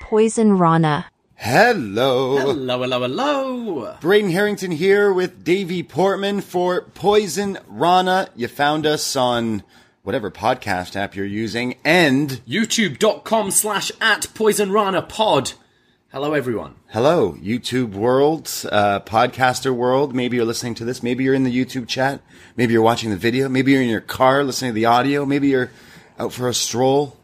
Poison Rana. Hello. Hello, hello, hello. Braden Harrington here with Davey Portman for Poison Rana. You found us on whatever podcast app you're using and YouTube.com/@Poison Rana Pod. Hello, everyone. Hello, YouTube world, podcaster world. Maybe you're listening to this. Maybe you're in the YouTube chat. Maybe you're watching the video. Maybe you're in your car listening to the audio. Maybe you're out for a stroll.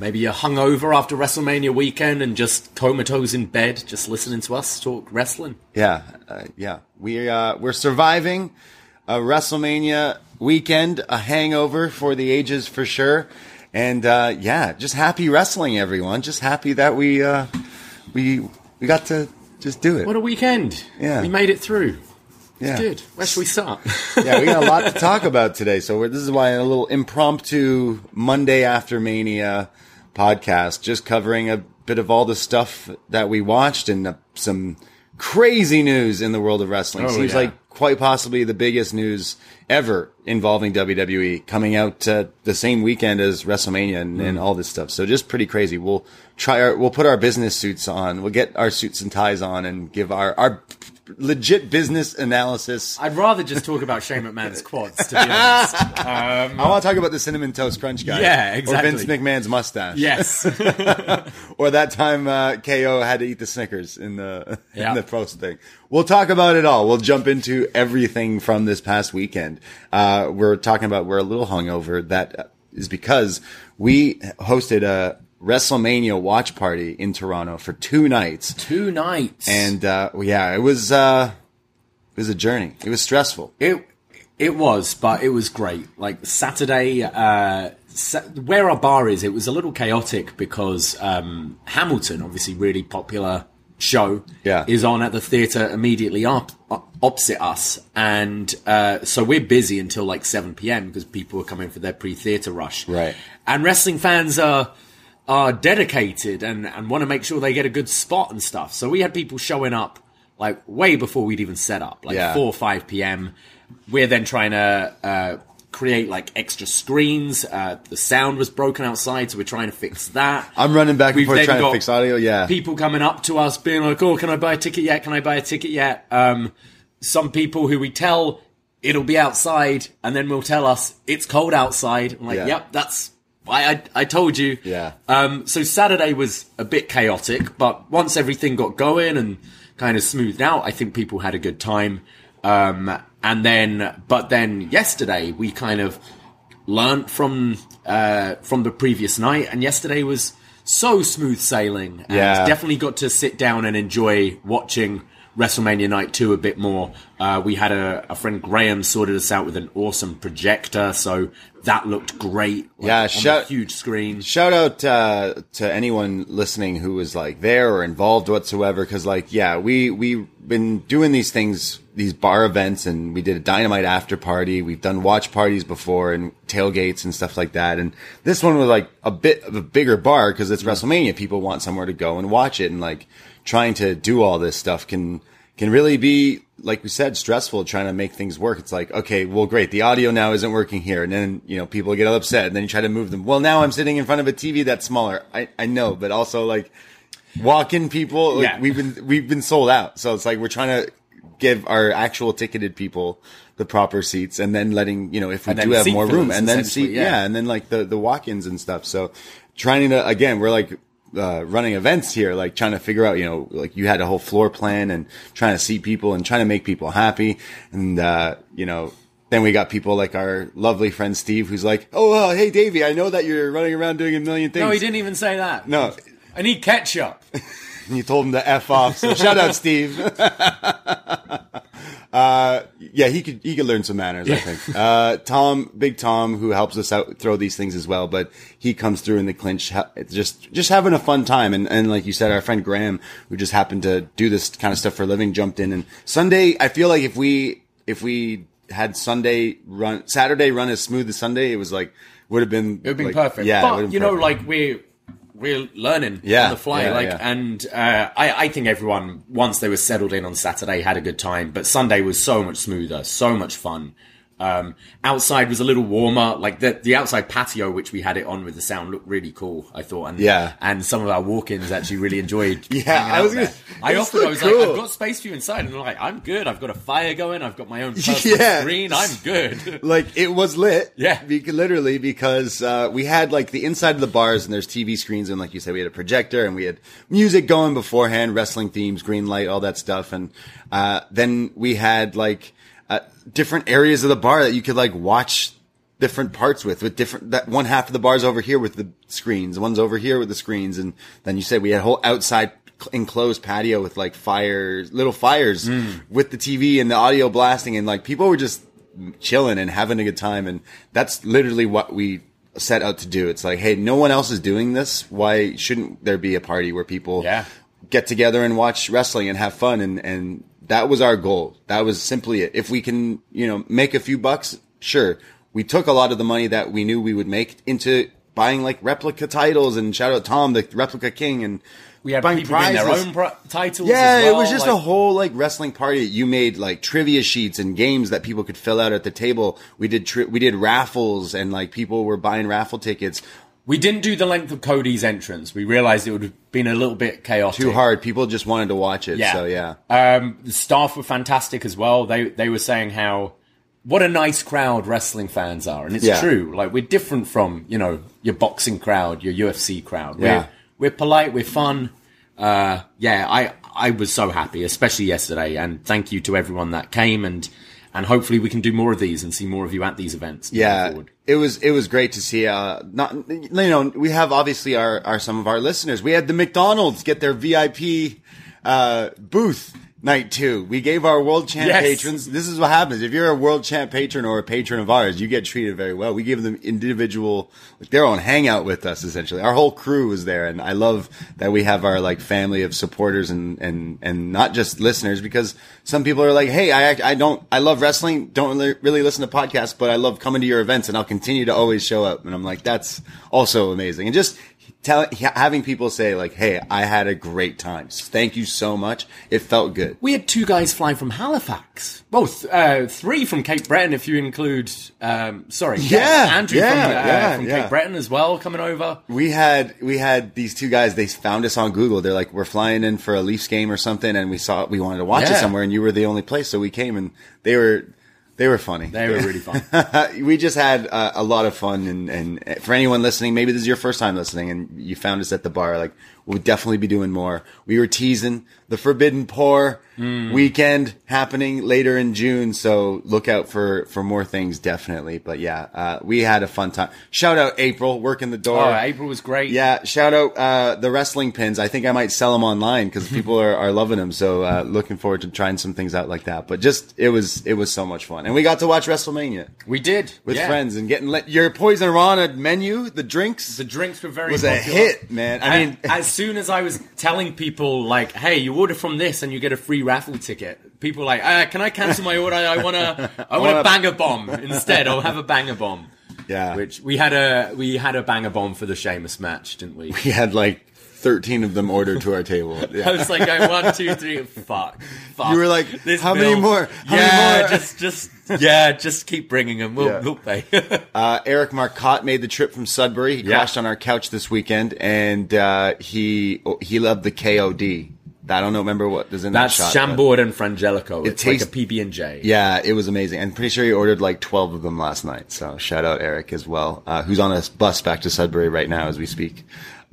Maybe you're hungover after WrestleMania weekend and just comatose in bed, just listening to us talk wrestling. Yeah, we're surviving a WrestleMania weekend, a hangover for the ages for sure, and just happy wrestling, everyone. Just happy that we got to just do it. What a weekend. Yeah. We made it through. Yeah. It's good. Where should we start? Yeah, we got a lot to talk about today. So this is why a little impromptu Monday after Mania podcast, just covering a bit of all the stuff that we watched and some crazy news in the world of wrestling. Seems like quite possibly the biggest news ever involving WWE coming out the same weekend as WrestleMania and all this stuff. So just pretty crazy. We'll put our business suits on. We'll get our suits and ties on and give our legit business analysis. I'd rather just talk about Shane McMahon's quads, to be honest. I want to talk about the Cinnamon Toast Crunch guy. Yeah, exactly. Or Vince McMahon's mustache. Yes. Or that time KO had to eat the Snickers in the post thing. We'll talk about it all. We'll jump into everything from this past weekend. We're talking about we're a little hungover. That is because we hosted a WrestleMania watch party in Toronto for two nights. And, it was a journey. It was stressful. It was, but it was great. Like Saturday, where our bar is, it was a little chaotic because, Hamilton, obviously really popular show, is on at the theater immediately opposite us. And, so we're busy until like 7 PM because people are coming for their pre-theater rush. Right. And wrestling fans are dedicated and want to make sure they get a good spot and stuff. So we had people showing up like way before we'd even set up, 4 or 5 p.m. We're then trying to create like extra screens. The sound was broken outside, so we're trying to fix that. I'm running back and forth trying to fix audio, yeah. People coming up to us being like, oh, can I buy a ticket yet? Some people who we tell it'll be outside and then will tell us it's cold outside. I'm like, yep, that's... I told you. Yeah. So Saturday was a bit chaotic, but once everything got going and kind of smoothed out, I think people had a good time. But then yesterday we kind of learnt from the previous night, and yesterday was so smooth sailing. And definitely got to sit down and enjoy watching WrestleMania Night 2 a bit more. We had a friend Graham sorted us out with an awesome projector, so that looked great. On a huge screen. Shout out to anyone listening who was like there or involved whatsoever, because we've been doing these things, these bar events, and we did a Dynamite after party. We've done watch parties before and tailgates and stuff like that. And this one was like a bit of a bigger bar because it's WrestleMania. People want somewhere to go and watch it, and like trying to do all this stuff can really be, like we said, stressful trying to make things work. It's like, okay, well, great. The audio now isn't working here. And then, people get all upset and then you try to move them. Well, now I'm sitting in front of a TV that's smaller. I know, but also like walk-in people, we've been sold out. So it's like, we're trying to give our actual ticketed people the proper seats and then letting, if we do have more room and then seat. Yeah. And then like the walk-ins and stuff. So trying to, again, we're like, running events here, like trying to figure out, you had a whole floor plan and trying to see people and trying to make people happy. And, then we got people like our lovely friend Steve, who's like, oh, hey, Davey, I know that you're running around doing a million things. No, he didn't even say that. No. I need ketchup. And you told him to F off. So shout out, Steve. He could learn some manners, I think. Tom, Big Tom, who helps us out throw these things as well, but he comes through in the clinch, just having a fun time. And like you said, our friend Graham, who just happened to do this kind of stuff for a living, jumped in. And Sunday, I feel like if we had Saturday run as smooth as Sunday, it would have been perfect. Yeah, but perfect. We're learning on the fly, and I think everyone, once they were settled in on Saturday, had a good time. But Sunday was so much smoother, so much fun. Outside was a little warmer, like the outside patio, which we had it on with the sound, looked really cool, I thought. And, yeah. And some of our walk-ins actually really enjoyed. Yeah. I was like, I've got space for you inside. And they're like, I'm good. I've got a fire going. I've got my own personal screen. I'm good. Like, it was lit. Yeah. Literally, because, we had like the inside of the bars and there's TV screens. And like you said, we had a projector and we had music going beforehand, wrestling themes, green light, all that stuff. And, then we had like, different areas of the bar that you could like watch different parts with different, that one half of the bar's over here with the screens, one's over here with the screens. And then you said we had a whole outside enclosed patio with like little fires with the TV and the audio blasting. And like people were just chilling and having a good time. And that's literally what we set out to do. It's like, hey, no one else is doing this. Why shouldn't there be a party where people get together and watch wrestling and have fun? And that was our goal. That was simply it. If we can, make a few bucks, sure. We took a lot of the money that we knew we would make into buying like replica titles, and shout out Tom, the replica king, and we had buying people prizes. Their own titles. Yeah, as well. It was just a whole like wrestling party. You made like trivia sheets and games that people could fill out at the table. We did we did raffles, and like people were buying raffle tickets. We didn't do the length of Cody's entrance. We realized it would have been a little bit chaotic. Too hard. People just wanted to watch it. Yeah. So, yeah. The staff were fantastic as well. They were saying how, what a nice crowd wrestling fans are. And it's true. Like, we're different from, your boxing crowd, your UFC crowd. Yeah. We're polite. We're fun. I was so happy, especially yesterday. And thank you to everyone that came, and hopefully we can do more of these and see more of you at these events. Yeah, it was great to see. We have obviously our some of our listeners. We had the McDonald's get their VIP booth night two. We gave our world champ patrons. This is what happens if you're a world champ patron or a patron of ours. You get treated very well. We give them individual, like, their own hangout with us. Essentially, our whole crew was there, and I love that we have our like family of supporters and not just listeners, because some people are like, hey, I love wrestling, don't really listen to podcasts, but I love coming to your events, and I'll continue to always show up. And I'm like, that's also amazing. And just having people say like, hey, I had a great time, thank you so much, it felt good. We had 2 guys fly from Halifax, both 3 from Cape Breton if you include Andrew from Cape Breton as well coming over. We had these 2 guys, they found us on Google, they're like, we're flying in for a Leafs game or something, and we wanted to watch it somewhere, and you were the only place, so we came, and they were funny. They were really fun. We just had a lot of fun. And for anyone listening, maybe this is your first time listening and you found us at the bar, like, we'll definitely be doing more. We were teasing the Forbidden Pour weekend happening later in June. So look out for more things, definitely. But we had a fun time. Shout out April, working the door. Oh, April was great. Yeah. Shout out the wrestling pins. I think I might sell them online because people are loving them. So looking forward to trying some things out like that. But just it was so much fun. And we got to watch WrestleMania. We did. With friends and getting your Poison Rana menu, the drinks. The drinks were very popular. It was a hit, man. I mean, as soon as I was telling people, like, hey, you order from this and you get a free raffle ticket, people were like, can I cancel my order? I want a banger bomb instead. I'll have a banger bomb. Yeah. Which we had a banger bomb for the Sheamus match, didn't we? We had like 13 of them ordered to our table. Yeah. I was like, 1, 2, 3, fuck. You were like, how many more? Just keep bringing them. We'll pay. Eric Marcotte made the trip from Sudbury. He crashed on our couch this weekend, and he loved the KOD. I don't know. Remember what was in that shot. That's Chambord and Frangelico. It tastes like a PB&J. Yeah, it was amazing. I'm pretty sure he ordered like 12 of them last night. So shout out Eric as well, who's on a bus back to Sudbury right now as we speak.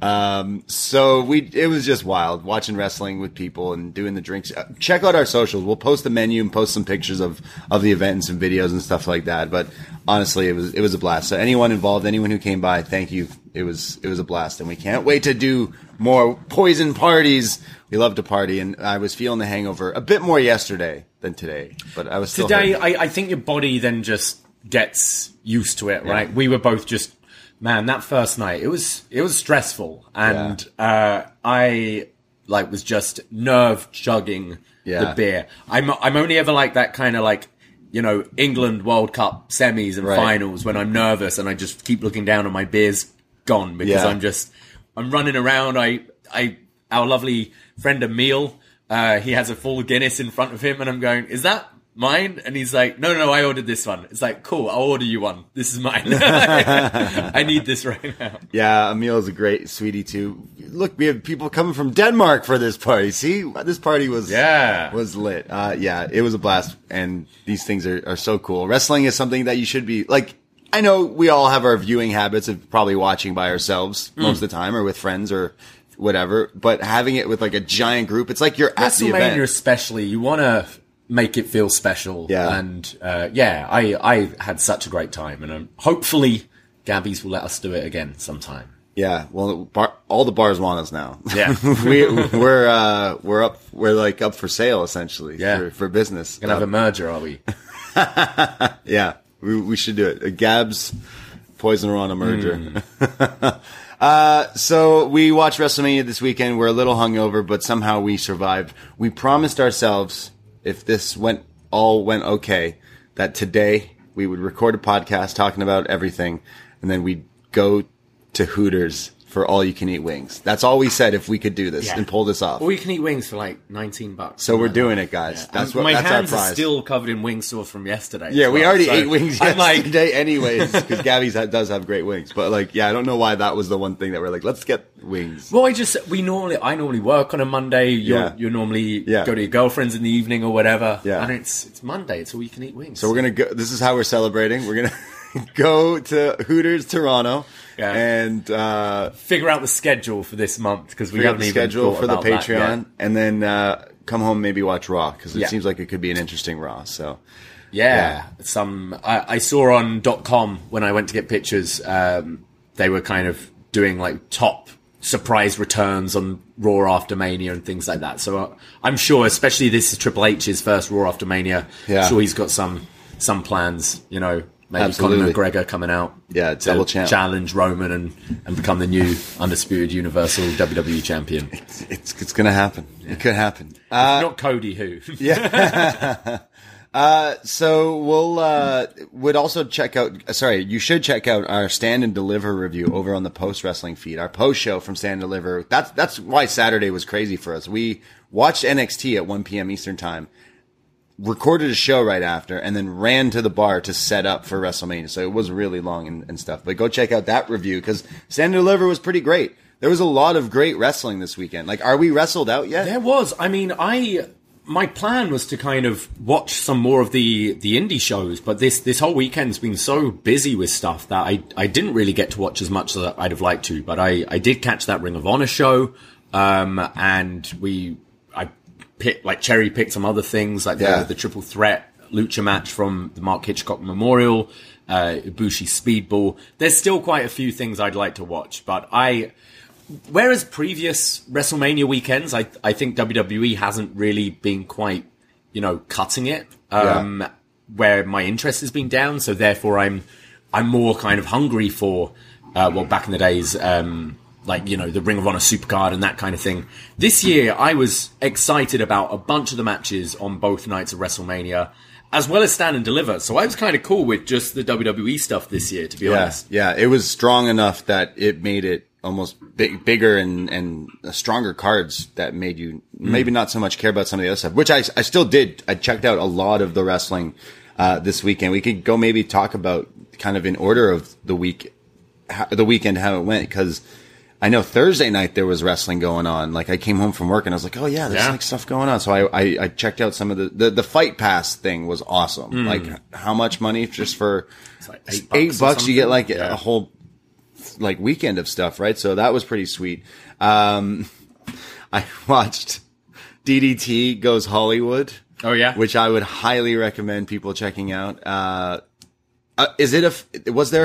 It was just wild watching wrestling with people and doing the drinks. Check out our socials. We'll post the menu and post some pictures of the event and some videos and stuff like that. But honestly, it was a blast. So anyone involved, anyone who came by, thank you. It was a blast, and we can't wait to do more poison parties. We love to party, and I was feeling the hangover a bit more yesterday than today, but I was still today. I think your body then just gets used to it, right? We were both just, man, that first night, it was stressful, and I like was just nerve chugging the beer. I'm only ever like that kind of like, England World Cup semis and finals when I'm nervous and I just keep looking down and my beer's gone because I'm running around. Our lovely friend Emil, he has a full Guinness in front of him, and I'm going, is that mine? And he's like, no, I ordered this one. It's like, cool, I'll order you one. This is mine. I need this right now. Yeah, Emil's a great sweetie too. Look, we have people coming from Denmark for this party. See, this party was lit. Yeah, it was a blast. And these things are so cool. Wrestling is something that you should be like. I know we all have our viewing habits of probably watching by ourselves most of the time, or with friends, or whatever. But having it with like a giant group, it's like you're at the event. WrestleMania especially, you want to make it feel special. Yeah. And I had such a great time, and hopefully Gabby's will let us do it again sometime. Yeah, well, all the bars want us now. Yeah, we're up. We're like up for sale essentially. Yeah. For business. We're gonna have a merger, are we? Yeah, we should do it. A Gabs Poison Rana merger. So we watched WrestleMania this weekend. We're a little hungover, but somehow we survived. We promised ourselves, if this all went okay, that today we would record a podcast talking about everything, and then we'd go to Hooters for all-you-can-eat wings. That's all we said, if we could do this and pull this off. All you can eat wings for like $19. So we're doing it, guys. Yeah. That's that's our prize. My hands are still covered in wing sauce from yesterday. Yeah, we already ate wings yesterday anyways, because Gabby's does have great wings. But like, yeah, I don't know why that was the one thing that we're like, let's get wings. Well, I normally work on a Monday. You normally go to your girlfriend's in the evening or whatever. Yeah. And it's Monday. It's all you can eat wings. So we're going to go. This is how we're celebrating. We're going to go to Hooters, Toronto. Yeah. And figure out the schedule for this month, because we haven't even thought about the Patreon, and then come home, maybe watch Raw, because it seems like it could be an interesting Raw. So I saw on .com when I went to get pictures, they were kind of doing like top surprise returns on Raw after Mania and things like that. So I'm sure, especially this is Triple H's first Raw after Mania. Yeah. I'm sure he's got some plans, you know. Maybe Conor McGregor coming out, to double challenge Roman and become the new undisputed Universal WWE champion. It's gonna happen. Yeah. It could happen. Not Cody, who? Yeah. So we'll would also check out. Sorry, you should check out our Stand and Deliver review over on the Post Wrestling feed. Our post show from Stand and Deliver. That's why Saturday was crazy for us. We watched NXT at 1 p.m. Eastern time. Recorded a show right after, and then ran to the bar to set up for WrestleMania. So it was really long and stuff. But go check out that review, because Stand and Deliver was pretty great. There was a lot of great wrestling this weekend. Like, are we wrestled out yet? There was. I mean, my plan was to kind of watch some more of the indie shows, but this whole weekend's been so busy with stuff that I didn't really get to watch as much as I'd have liked to. But I did catch that Ring of Honor show, and cherry picked some other things, like the triple threat lucha match from the Mark Hitchcock Memorial, Ibushi Speedball. There's still quite a few things I'd like to watch, but whereas previous WrestleMania weekends, I think WWE hasn't really been quite, cutting it, where my interest has been down. So therefore I'm more kind of hungry for, back in the days, like, the Ring of Honor Supercard and that kind of thing. This year, I was excited about a bunch of the matches on both nights of WrestleMania, as well as Stand and Deliver. So I was kind of cool with just the WWE stuff this year, to be honest. Yeah, it was strong enough that it made it almost bigger and stronger cards that made you maybe not so much care about some of the other stuff, which I still did. I checked out a lot of the wrestling this weekend. We could go maybe talk about kind of in order of the weekend, how it went, because I know Thursday night there was wrestling going on. Like, I came home from work and I was like, oh yeah, there's like stuff going on. So I checked out some of the Fight Pass thing was awesome. Like, how much money just for $8 you get like a whole like weekend of stuff. Right. So that was pretty sweet. I watched DDT Goes Hollywood. Oh yeah. Which I would highly recommend people checking out. Was there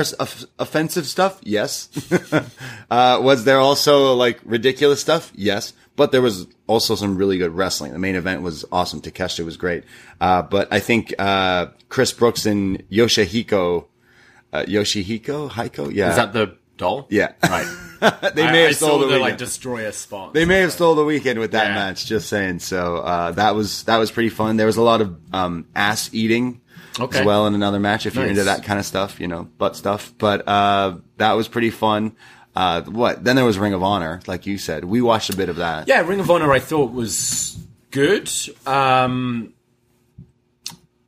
offensive stuff? Yes. Was there also like ridiculous stuff? Yes. But there was also some really good wrestling. The main event was awesome. Takeshita was great. But I think, Chris Brooks and Yoshihiko? Yeah. Is that the doll? Yeah. Right. They may have stole the weekend with that match. Just saying. So, that was pretty fun. There was a lot of, ass eating. Okay. As well in another match, if you're into that kind of stuff, butt stuff. But that was pretty fun. Then there was Ring of Honor, like you said. We watched a bit of that. Yeah, Ring of Honor I thought was good.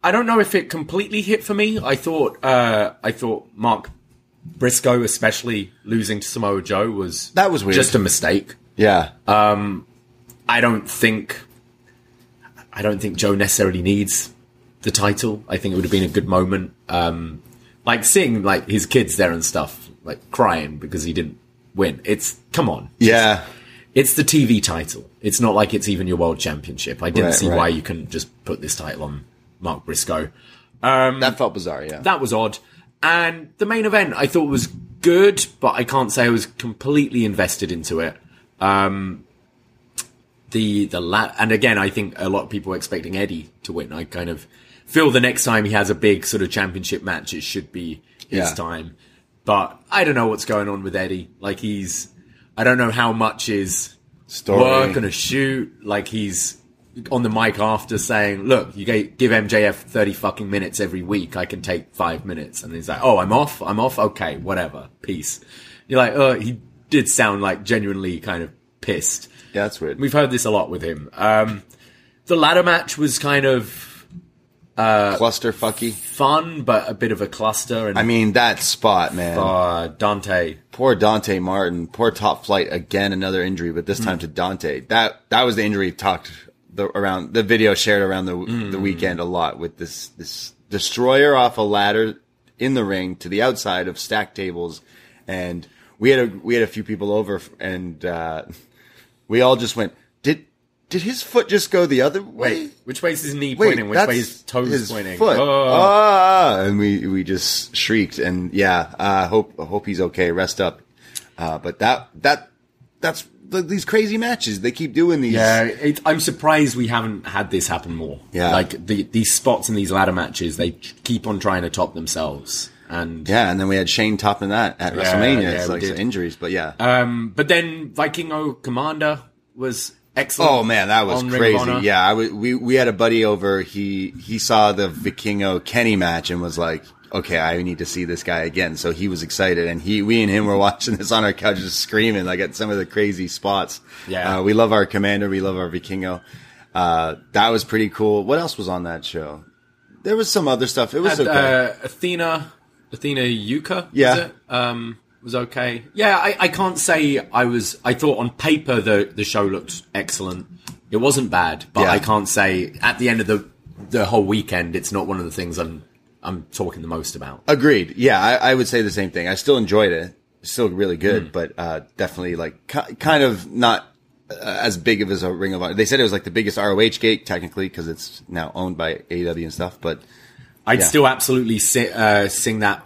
I don't know if it completely hit for me. I thought Mark Briscoe, especially losing to Samoa Joe, was weird. Just a mistake. Yeah. I don't think Joe necessarily needs the title. I think it would have been a good moment. Like seeing like his kids there and stuff, like crying because he didn't win. It's come on. Yeah. It's the TV title. It's not like it's even your world championship. I didn't see why you couldn't just put this title on Mark Briscoe. That felt bizarre, yeah. That was odd. And the main event I thought was good, but I can't say I was completely invested into it. And again, I think a lot of people were expecting Eddie to win. I kind of feel the next time he has a big sort of championship match, it should be his time. But I don't know what's going on with Eddie. Like I don't know how much is work and a shoot. Like he's on the mic after saying, look, you give MJF 30 fucking minutes every week. I can take 5 minutes. And he's like, oh, I'm off. Okay, whatever. Peace. You're like, oh, he did sound like genuinely kind of pissed. Yeah, that's weird. We've heard this a lot with him. The ladder match was kind of... clusterfucky. Fun, but a bit of a cluster. And I mean, that spot, man. Dante. Poor Dante Martin. Poor Top Flight. Again, another injury, but this time to Dante. That was the injury around the video shared around the weekend a lot, with this destroyer off a ladder in the ring to the outside of stack tables. And we had a few people over, and we all just went, did his foot just go the other way? Which way is his knee pointing? Which way is his toes pointing? Foot. Oh. And we just shrieked. And yeah, I hope he's okay. Rest up. But that's these crazy matches. They keep doing these. Yeah, I'm surprised we haven't had this happen more. Yeah, like these spots in these ladder matches, they keep on trying to top themselves. And yeah, and then we had Shane topping that at WrestleMania. Yeah, it's like some injuries, but yeah. But then Vikingo Commander was. Excellent. Oh man, that was crazy. Yeah, we had a buddy over. He saw the Vikingo Kenny match and was like, "Okay, I need to see this guy again." So he was excited, and we and him were watching this on our couch, just screaming like at some of the crazy spots. Yeah, we love our Commander, we love our Vikingo. That was pretty cool. What else was on that show? There was some other stuff. It was okay. Athena Yuka. Yeah. Was it? Was okay. Yeah, I can't say I thought on paper the show looked excellent. It wasn't bad, but I can't say at the end of the whole weekend it's not one of the things I'm talking the most about. Agreed. Yeah, I would say the same thing. I still enjoyed it. Still really good, but definitely like kind of not as big of as a Ring of Honor. They said it was like the biggest ROH gate technically because it's now owned by AEW and stuff, but I'd still absolutely sing that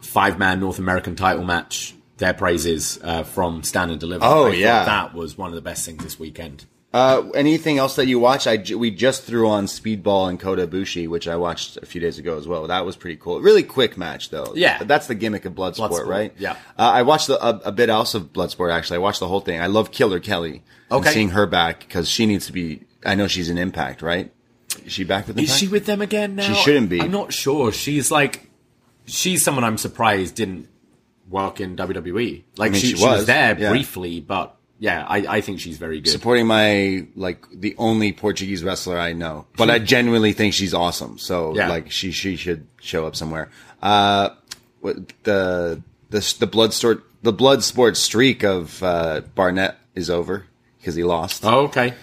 five-man North American title match, their praises from Stand and Deliver. Oh, yeah. That was one of the best things this weekend. Anything else that you watched? We just threw on Speedball and Kota Ibushi, which I watched a few days ago as well. That was pretty cool. Really quick match, though. Yeah. That's the gimmick of Bloodsport, right? Yeah. I watched a bit else of Bloodsport, actually. I watched the whole thing. I love Killer Kelly. Okay. And seeing her back, because she needs to be... I know she's in Impact, right? Is she back with Impact? Is she with them again now? She shouldn't be. I'm not sure. She's like... She's someone I'm surprised didn't work in WWE. Like, I mean, she was there briefly, but yeah, I think she's very good. Supporting my, like, the only Portuguese wrestler I know. But I genuinely think she's awesome. So, like, she should show up somewhere. The Bloodsport streak of Barnett is over because he lost. Oh, okay.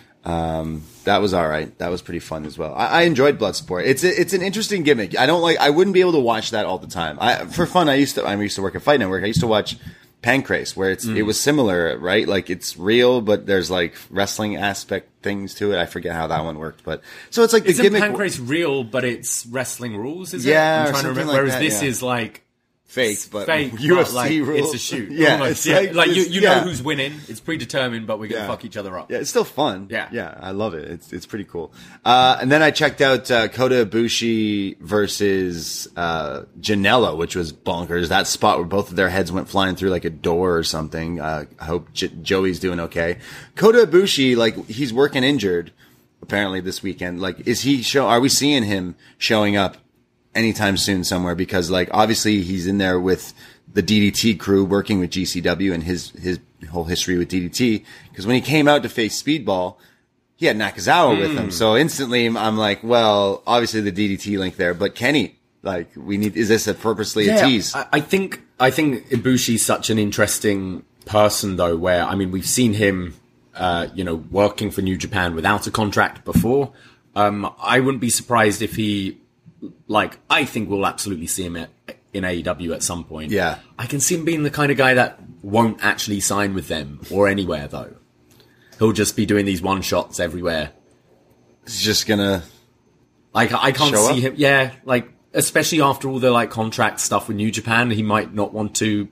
That was all right. That was pretty fun as well. I enjoyed Bloodsport. It's an interesting gimmick. I wouldn't be able to watch that all the time. For fun, I used to work at Fight Network. I used to watch Pancrase, where it was similar, right? Like it's real, but there's like wrestling aspect things to it. I forget how that one worked, but so it's like the gimmick. Isn't Pancrase real, but it's wrestling rules, is it? Yeah, I'm trying to remember. Whereas this is like. Fake, but UFC but like, rules. It's a shoot. Yeah, almost. It's like you know who's winning. It's predetermined, but we're gonna fuck each other up. Yeah, it's still fun. Yeah, yeah, I love it. It's pretty cool. And then I checked out Kota Ibushi versus Janela, which was bonkers. That spot where both of their heads went flying through like a door or something. I hope Joey's doing okay. Kota Ibushi, like he's working injured apparently this weekend. Like, are we seeing him showing up anytime soon somewhere? Because like obviously he's in there with the DDT crew working with GCW and his whole history with DDT, because when he came out to face Speedball, he had Nakazawa with him. So instantly I'm like, well, obviously the DDT link there, but Kenny, like, we need, is this a purposely a tease? I think Ibushi's such an interesting person though, where, I mean, we've seen him, you know, working for New Japan without a contract before. I wouldn't be surprised if he, like, I think we'll absolutely see him in AEW at some point. Yeah. I can see him being the kind of guy that won't actually sign with them or anywhere though. He'll just be doing these one shots everywhere. He's just gonna, like, I can't see him. Yeah. Like, especially after all the, like, contract stuff with New Japan, he might not want to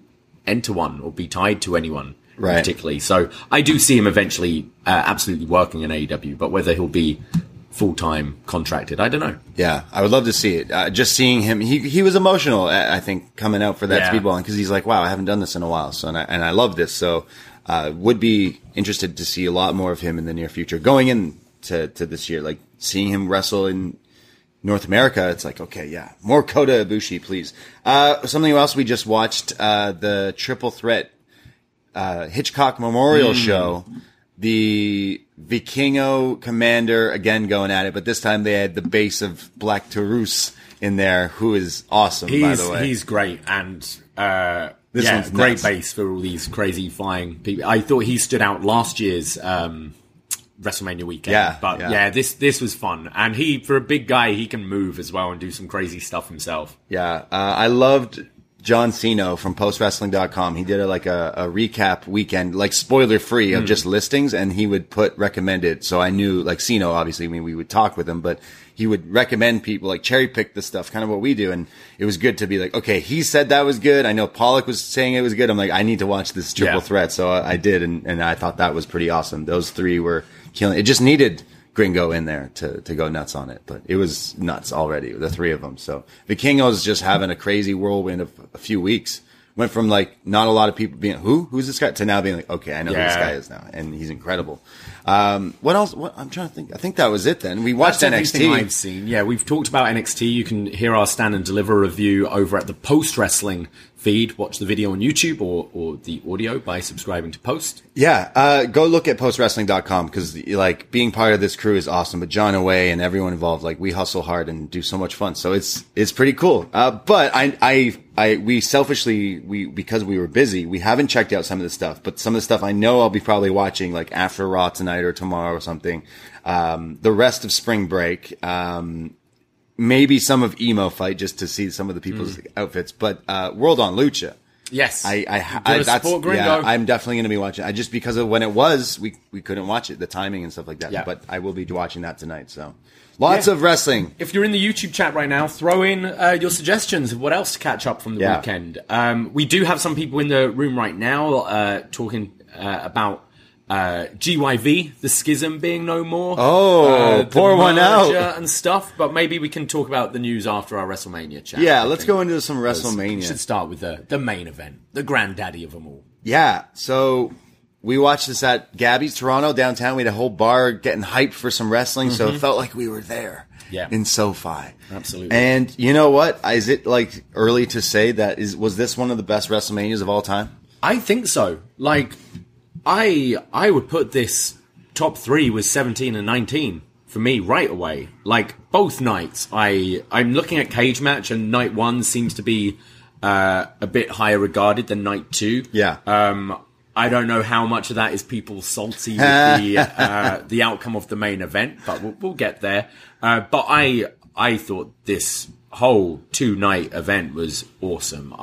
enter one or be tied to anyone particularly. So I do see him eventually absolutely working in AEW, but whether he'll be full-time contracted, I don't know. Yeah, I would love to see it. Just seeing him, he was emotional, I think, coming out for that Speedballing, because he's like, wow, I haven't done this in a while. So, and I love this. So would be interested to see a lot more of him in the near future. Going into this year, like, seeing him wrestle in North America, it's like, okay, yeah, more Kota Ibushi, please. Something else we just watched, the Triple Threat Hitchcock Memorial Show. The Vikingo Commander again going at it, but this time they had the base of Black Taurus in there, who is awesome, by the way. He's great, and this one's great base for all these crazy flying people. I thought he stood out last year's WrestleMania weekend, this was fun. And he, for a big guy, he can move as well and do some crazy stuff himself. Yeah, I loved John Cena from PostWrestling.com. He did a recap weekend, like, spoiler free, of just listings, and he would put recommended. So I knew, like, Cena, obviously, I mean, we would talk with him, but he would recommend people, like, cherry pick the stuff, kind of what we do. And it was good to be like, okay, he said that was good. I know Pollock was saying it was good. I'm like, I need to watch this triple threat. So I did. And I thought that was pretty awesome. Those three were killing it. Just needed Gringo in there to go nuts on it, but it was nuts already, the three of them. So Vikingo's just having a crazy whirlwind of a few weeks. Went from, like, not a lot of people being, who's this guy, to now being like, okay, I know who this guy is now, and he's incredible. What else? I'm trying to think. I think that was it then. We watched NXT. I've seen. Yeah, we've talked about NXT. You can hear our Stand and Deliver review over at the Post Wrestling feed. Watch the video on YouTube or the audio by subscribing to Post. Yeah, go look at postwrestling.com, because, like, being part of this crew is awesome. But John Away and everyone involved, like, we hustle hard and do so much fun. So it's pretty cool. But we selfishly, because we were busy, we haven't checked out some of the stuff, but some of the stuff I know I'll be probably watching, like, after Raw tonight or tomorrow or something. The rest of spring break, maybe some of Emo Fight, just to see some of the people's outfits, but, World on Lucha. Yes. I'm definitely going to be watching. I just, because of when it was, we couldn't watch it, the timing and stuff like that, but I will be watching that tonight. So lots of wrestling. If you're in the YouTube chat right now, throw in your suggestions of what else to catch up from the weekend. We do have some people in the room right now talking about GYV, the schism being no more. Pour one out and stuff. But maybe we can talk about the news after our WrestleMania chat. Yeah, let's go into some WrestleMania. We should start with the main event, the granddaddy of them all. Yeah, so we watched this at Gabby's, Toronto, downtown. We had a whole bar getting hyped for some wrestling, so it felt like we were there in SoFi. Absolutely. And you know what? Is it, like, early to say that was this one of the best WrestleManias of all time? I think so. Like, I would put this top three with 17 and 19 for me right away. Like, both nights, I'm looking at Cage Match, and night one seems to be a bit higher regarded than night two. Yeah. I don't know how much of that is people salty with the outcome of the main event, but we'll get there. But I thought this whole two-night event was awesome.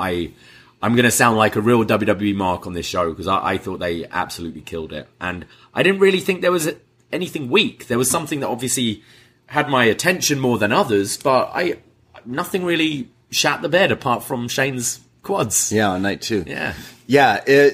I'm going to sound like a real WWE mark on this show, because I thought they absolutely killed it. And I didn't really think there was anything weak. There was something that obviously had my attention more than others, but nothing really shat the bed apart from Shane's quads. Yeah, on night two. Yeah. Yeah,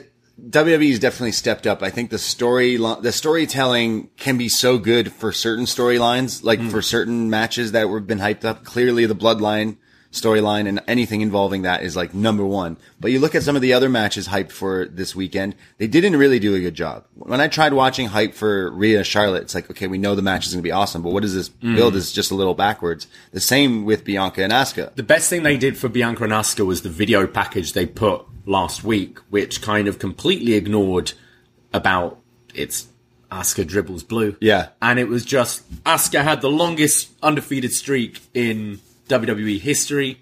WWE's definitely stepped up. I think the storytelling can be so good for certain storylines, like for certain matches that were been hyped up. Clearly the Bloodline storyline and anything involving that is, like, number one. But you look at some of the other matches hyped for this weekend, they didn't really do a good job. When I tried watching hype for Rhea Charlotte, it's like, okay, we know the match is going to be awesome, but what is this build is just a little backwards. The same with Bianca and Asuka. The best thing they did for Bianca and Asuka was the video package they put last week, which kind of completely ignored about its Asuka dribbles blue. Yeah. And it was just, Asuka had the longest undefeated streak in WWE history.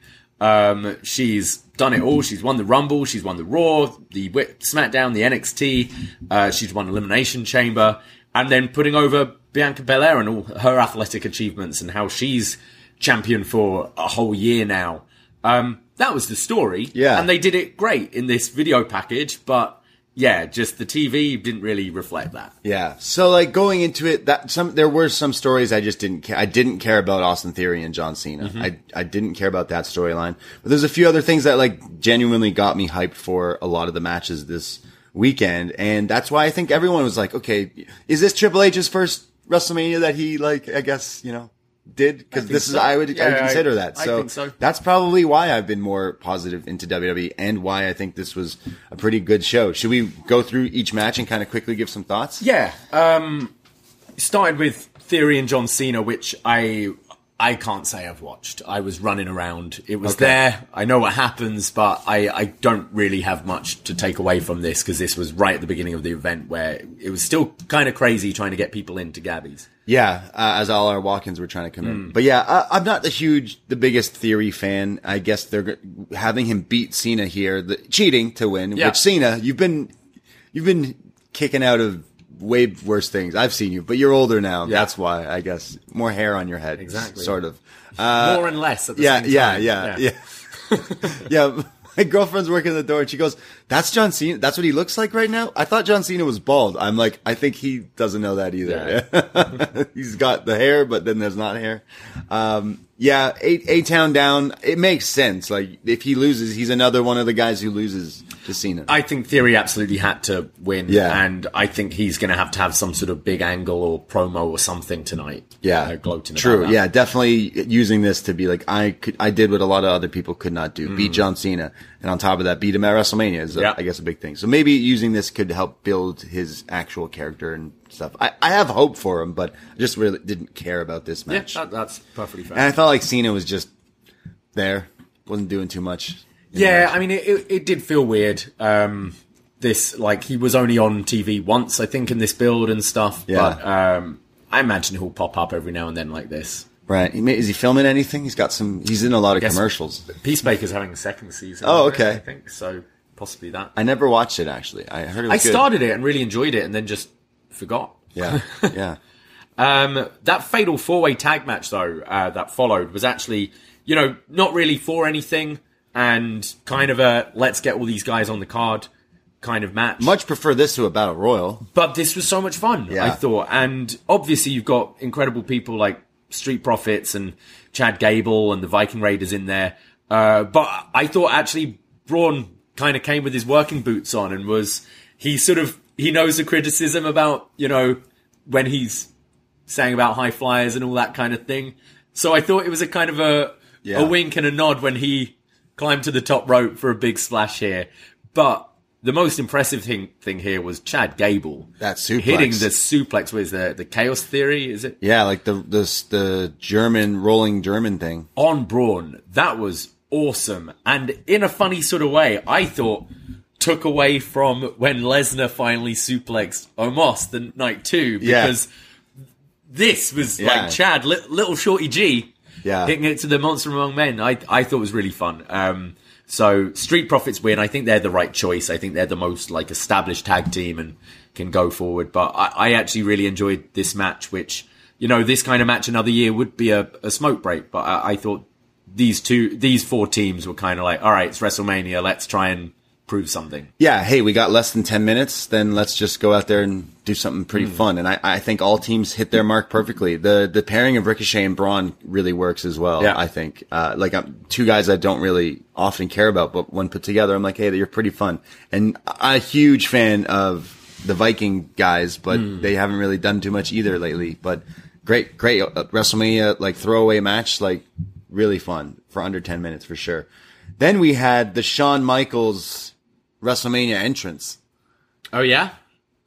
She's done it all. She's won the Rumble. She's won the Raw, the SmackDown, the NXT. She's won Elimination Chamber. And then putting over Bianca Belair and all her athletic achievements and how she's champion for a whole year now. That was the story. Yeah. And they did it great in this video package, but yeah, just the TV didn't really reflect that. Yeah. So like going into it, that there were some stories I just didn't care. I didn't care about Austin Theory and John Cena. Mm-hmm. I didn't care about that storyline. But there's a few other things that like genuinely got me hyped for a lot of the matches this weekend, and that's why I think everyone was like, okay, is this Triple H's first WrestleMania that he like, I guess, you know, did? Because this is, I would consider that. So, I think so that's probably why I've been more positive into WWE and why I think this was a pretty good show. Should we go through each match and kind of quickly give some thoughts? Yeah. Started with Theory and John Cena, which I can't say I've watched. I was running around. It was okay. There. I know what happens, but I don't really have much to take away from this because this was right at the beginning of the event where it was still kind of crazy trying to get people into Gabby's. Yeah, as all our walk-ins were trying to come in. But yeah, I'm not the biggest Theory fan. I guess they're having him beat Cena here, cheating to win, yeah. Which Cena, you've been kicking out of way worse things. I've seen you, but you're older now. Yeah. That's why, I guess. More hair on your head. Exactly. Sort of. More and less at the same time. Yeah. Yeah. My girlfriend's working the door and she goes, that's John Cena. That's what he looks like right now. I thought John Cena was bald. I'm like, I think he doesn't know that either. Yeah. He's got the hair, but then there's not hair. Yeah. A-Town down. It makes sense. Like if he loses, he's another one of the guys who loses to Cena. I think Theory absolutely had to win. Yeah. And I think he's going to have some sort of big angle or promo or something tonight. Yeah. Gloating about that. True. Yeah. Definitely using this to be like, I did what a lot of other people could not do. Beat John Cena. And on top of that, beat him at WrestleMania is, I guess, a big thing. So maybe using this could help build his actual character and stuff. I have hope for him, but I just really didn't care about this match. Yeah, that's perfectly fair. And I felt like Cena was just there. Wasn't doing too much. Yeah, I mean, it did feel weird. This, like, he was only on TV once, I think, in this build and stuff. Yeah. But I imagine he'll pop up every now and then like this. Right. Is he filming anything? He's got some... He's in a lot of commercials. Peacemaker's having a second season. Oh, okay. I think so. Possibly that. I never watched it, actually. I heard it was good. I started it and really enjoyed it and then just forgot. Yeah, yeah. That Fatal 4-Way tag match, though, that followed was actually, you know, not really for anything and kind of a let's get all these guys on the card kind of match. Much prefer this to a Battle Royal. But this was so much fun, I thought. And obviously you've got incredible people like Street Profits and Chad Gable and the Viking Raiders in there. But I thought actually Braun kind of came with his working boots on and he knows the criticism about, you know, when he's saying about high flyers and all that kind of thing. So I thought it was a kind of a wink and a nod when he climbed to the top rope for a big splash here. But the most impressive thing here was Chad Gable. That suplex. Hitting the suplex with the Chaos Theory, is it? Yeah, like the German, rolling German thing. On Braun. That was awesome. And in a funny sort of way, I thought, took away from when Lesnar finally suplexed Omos the night two. Because this was like Chad, little Shorty G, hitting it to the Monster Among Men. I thought it was really fun. So Street Profits win. I think they're the right choice. I think they're the most like established tag team and can go forward. But I actually really enjoyed this match, which, you know, this kind of match another year would be a smoke break. But I thought these four teams were kind of like, all right, it's WrestleMania. Let's try and prove something. Yeah. Hey, we got less than 10 minutes. Then let's just go out there and do something pretty fun. And I think all teams hit their mark perfectly. The pairing of Ricochet and Braun really works as well. Yeah. I think, two guys I don't really often care about, but when put together, I'm like, hey, you're pretty fun. And I'm a huge fan of the Viking guys, but they haven't really done too much either lately, but great WrestleMania, like throwaway match, like really fun for under 10 minutes for sure. Then we had the Shawn Michaels WrestleMania entrance. Oh, yeah?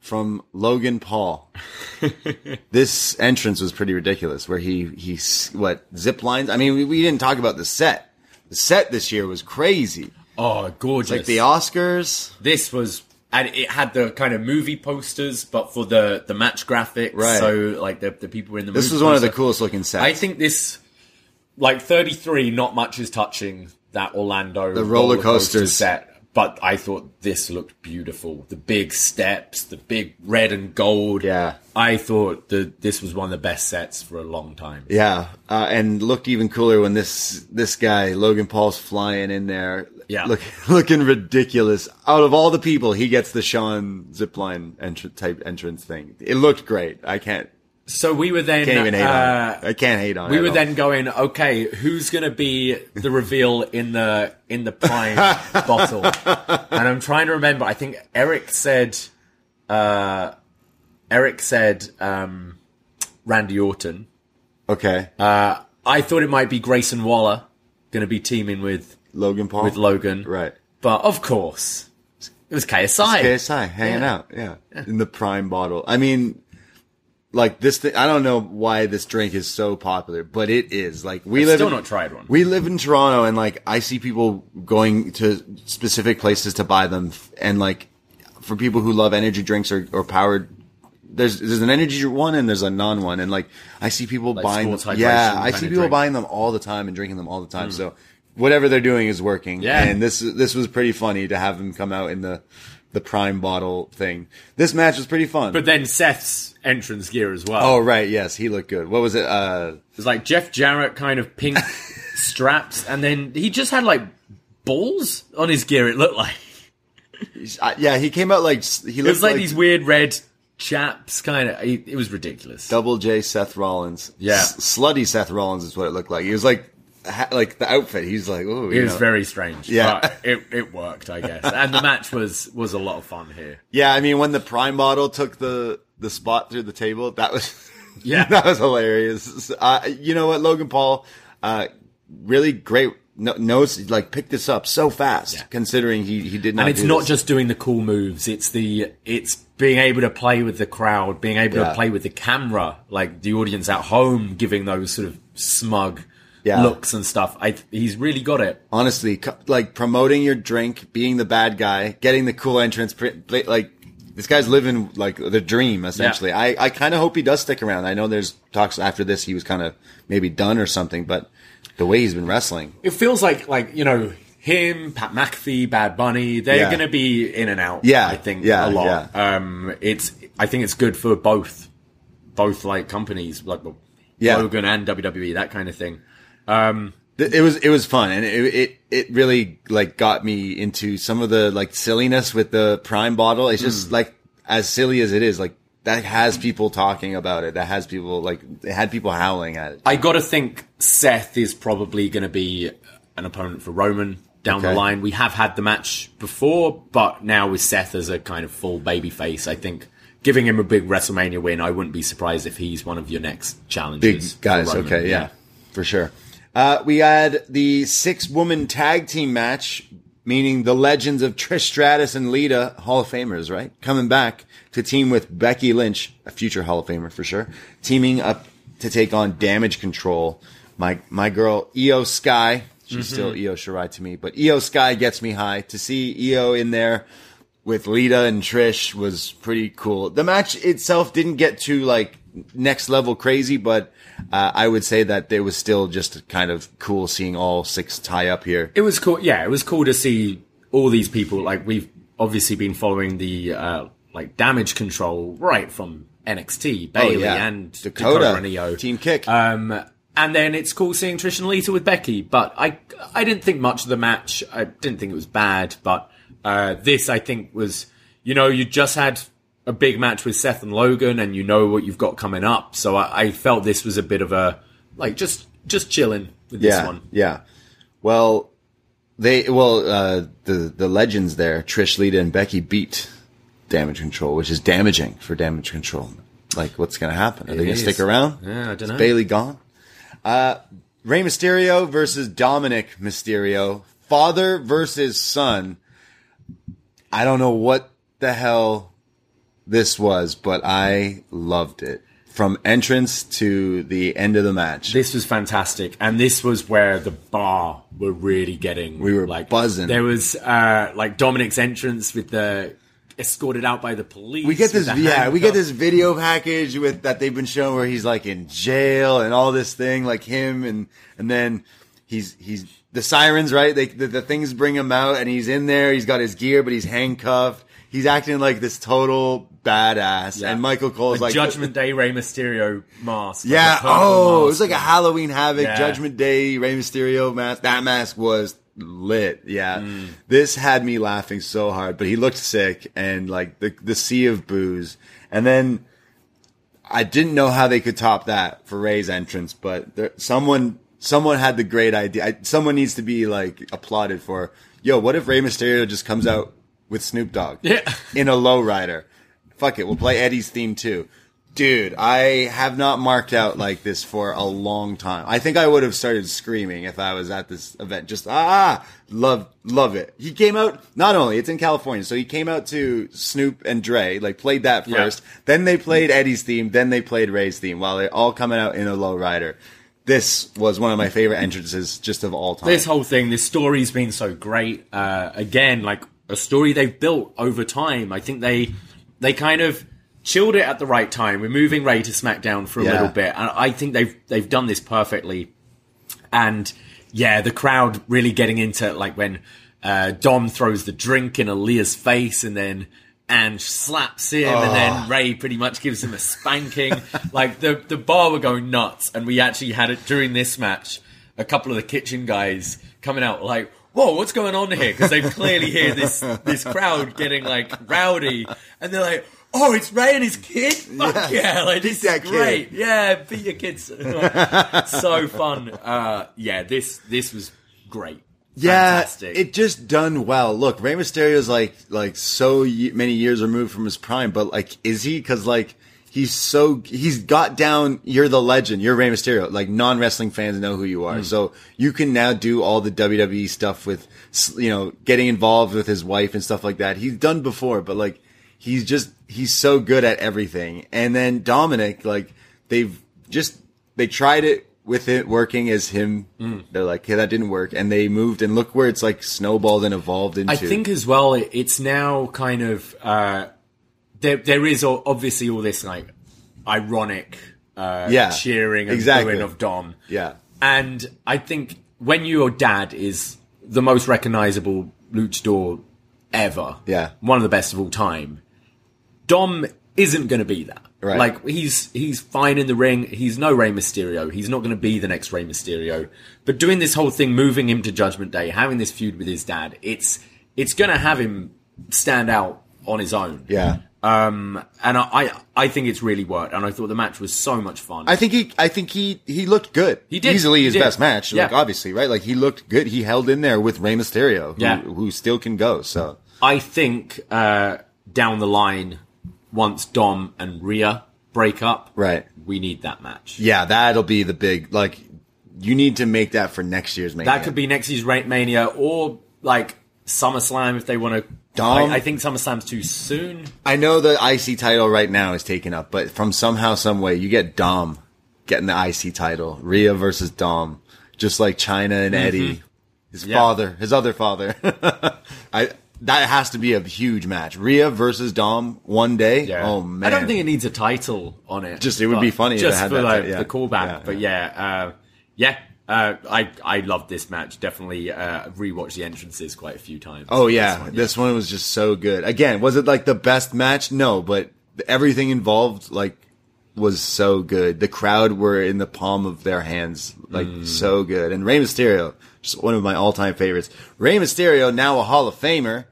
From Logan Paul. This entrance was pretty ridiculous, where he zip lines? I mean, we didn't talk about the set. The set this year was crazy. Oh, gorgeous. It's like the Oscars. This was And it had the kind of movie posters, but for the match graphics. Right. So, like, the people were in the movie. This was one of the coolest looking sets. I think this, like, 33, not much is touching that Orlando the roller coaster set. But I thought this looked beautiful. The big steps, the big red and gold. Yeah. I thought that this was one of the best sets for a long time. Yeah. And looked even cooler when this guy, Logan Paul's flying in there. Yeah. Looking ridiculous. Out of all the people, he gets the Shawn Zipline type entrance thing. It looked great. I can't. So we were then. Can't even hate on it. I can't hate on it. We were then going, okay, who's going to be the reveal in the prime bottle? And I'm trying to remember. I think Eric said Randy Orton. Okay. I thought it might be Grayson Waller going to be teaming with Logan Paul. With Logan, right? But of course, it was KSI. It was KSI hanging out, yeah, in the prime bottle. I mean. Like this thing, I don't know why this drink is so popular, but it is. Like I've still not tried one. We live in Toronto, and like I see people going to specific places to buy them. And like for people who love energy drinks or powered, there's an energy one and there's a non one, and like I see people buying. Yeah, I see people buying them all the time and drinking them all the time. Mm. So whatever they're doing is working. Yeah, and this was pretty funny to have them come out in the prime bottle thing. This match was pretty fun. But then Seth's entrance gear as well. Oh, right. Yes. He looked good. What was it? It was like Jeff Jarrett kind of pink straps. And then he just had like balls on his gear. It looked like. Yeah. He came out like he looked like these weird red chaps kind of. It was ridiculous. Double J Seth Rollins. Yeah. Slutty Seth Rollins is what it looked like. He was like the outfit, he's like, oh, it was very strange. Yeah, but it worked, I guess. And the match was a lot of fun here. Yeah, I mean, when the prime model took the spot through the table, that was that was hilarious. You know what, Logan Paul, really great. Knows like picked this up so fast, considering he did not. And it's not just doing the cool moves; it's being able to play with the crowd, being able to play with the camera, like the audience at home, giving those sort of smug. Yeah. Looks and stuff. He's really got it. Honestly, like promoting your drink, being the bad guy, getting the cool entrance. Like this guy's living like the dream, essentially. Yeah. I kind of hope he does stick around. I know there's talks after this he was kind of maybe done or something, but the way he's been wrestling, it feels like you know him, Pat McAfee, Bad Bunny. They're going to be in and out. Yeah, I think a lot. Yeah. I think it's good for both like companies, like Logan and WWE, that kind of thing. It was fun, and it really like got me into some of the like silliness with the prime bottle. It's just like as silly as it is, like that has people talking about it. That has people like it had people howling at it. I got to think Seth is probably going to be an opponent for Roman down the line. We have had the match before, but now with Seth as a kind of full babyface, I think giving him a big WrestleMania win, I wouldn't be surprised if he's one of your next challenges. Big guys, for Roman. Okay, yeah, for sure. We had the 6-woman tag team match, meaning the legends of Trish Stratus and Lita, Hall of Famers, right? Coming back to team with Becky Lynch, a future Hall of Famer for sure, teaming up to take on Damage Control. My girl, Io Sky, she's still Io Shirai to me, but Io Sky gets me high. To see Io in there with Lita and Trish was pretty cool. The match itself didn't get too, like, next level crazy, but I would say that it was still just kind of cool seeing all 6 tie up here. It was cool. Yeah, it was cool to see all these people. Like, we've obviously been following the like Damage Control right from NXT, Bayley and Dakota and Io. Team Kick. And then it's cool seeing Trish and Lita with Becky, but I didn't think much of the match. I didn't think it was bad, but this I think was, you know, you just had a big match with Seth and Logan, and you know what you've got coming up. So I felt this was a bit of a, like, just chilling with this one. Yeah. Well, the legends there, Trish, Lita, and Becky beat Damage Control, which is damaging for Damage Control. Like, what's going to happen? Are they going to stick around? Yeah, I don't know. Is Bailey gone? Rey Mysterio versus Dominic Mysterio. Father versus son. I don't know what the hell this was, but I loved it. From entrance to the end of the match. This was fantastic. And this was where the bar were really getting... We were like buzzing. There was like Dominic's entrance with the escorted out by the police. We get this video package with that they've been shown where he's like in jail and all this thing, like him, and then he's the sirens, right? The things bring him out, and he's in there. He's got his gear, but he's handcuffed. He's acting like this total badass, and Michael Cole's like Judgment Day Rey Mysterio mask. Yeah, it was like a Halloween Havoc Judgment Day Rey Mysterio mask. That mask was lit. Yeah, this had me laughing so hard. But he looked sick, and like the sea of booze, and then I didn't know how they could top that for Rey's entrance, but someone had the great idea. Someone needs to be like applauded for. Yo, what if Rey Mysterio just comes out with Snoop Dogg in a lowrider? Fuck it, we'll play Eddie's theme too. Dude, I have not marked out like this for a long time. I think I would have started screaming if I was at this event. Just, love it. He came out, not only, it's in California, so he came out to Snoop and Dre, like played that first. Yeah. Then they played Eddie's theme, then they played Ray's theme, while they're all coming out in a lowrider. This was one of my favorite entrances just of all time. This whole thing, this story's been so great. Again, like a story they've built over time. I think they kind of chilled it at the right time. We're moving Rey to SmackDown for a little bit. And I think they've done this perfectly. And yeah, the crowd really getting into it, like when Dom throws the drink in Aaliyah's face and then Ange slaps him and then Rey pretty much gives him a spanking. Like the bar were going nuts, and we actually had it during this match. A couple of the kitchen guys coming out like, whoa, what's going on here? Because they clearly hear this crowd getting like rowdy, and they're like, oh, it's Rey and his kid? Fuck yeah, like this is great. Kid. Yeah, beat your kids. Like, so fun. This was great. Yeah, fantastic. It just done well. Look, Rey Mysterio's like so many years removed from his prime, but like, is he? Because like, he's got down, you're the legend, you're Rey Mysterio. Like, non-wrestling fans know who you are. So you can now do all the WWE stuff with, you know, getting involved with his wife and stuff like that. He's done before, but like, he's so good at everything. And then Dominic, like, they tried it with it working as him. They're like, hey, that didn't work. And they moved, and look where it's like snowballed and evolved into. I think as well, it's now kind of, there is obviously all this like ironic, cheering and booing of Dom. Yeah. And I think when your dad is the most recognizable luchador ever, one of the best of all time, Dom isn't going to be that. Right. Like, he's fine in the ring. He's no Rey Mysterio. He's not going to be the next Rey Mysterio. But doing this whole thing, moving him to Judgment Day, having this feud with his dad, it's going to have him stand out on his own. Yeah. And I think it's really worked, and I thought the match was so much fun. I think he looked good. He did. Easily his best match, like, obviously, right? Like, he looked good. He held in there with Rey Mysterio, who still can go, so. I think, down the line, once Dom and Rhea break up, right, we need that match. Yeah, that'll be the big, like, you need to make that for next year's Mania. That could be next year's Mania, or, like, SummerSlam if they want to. Dom, I think SummerSlam's too soon. I know the IC title right now is taken up, but from somehow, some way, you get Dom getting the IC title. Rhea versus Dom, just like Chyna and Eddie, his father, his other father. That has to be a huge match. Rhea versus Dom one day. Yeah. Oh man, I don't think it needs a title on it. Just it would be funny just if it had for that, like, the callback. Yeah, but yeah. I loved this match. Definitely rewatched the entrances quite a few times. Oh yeah. This one was just so good. Again, was it like the best match? No, but everything involved like was so good. The crowd were in the palm of their hands, like so good. And Rey Mysterio, just one of my all-time favorites. Rey Mysterio, now a Hall of Famer.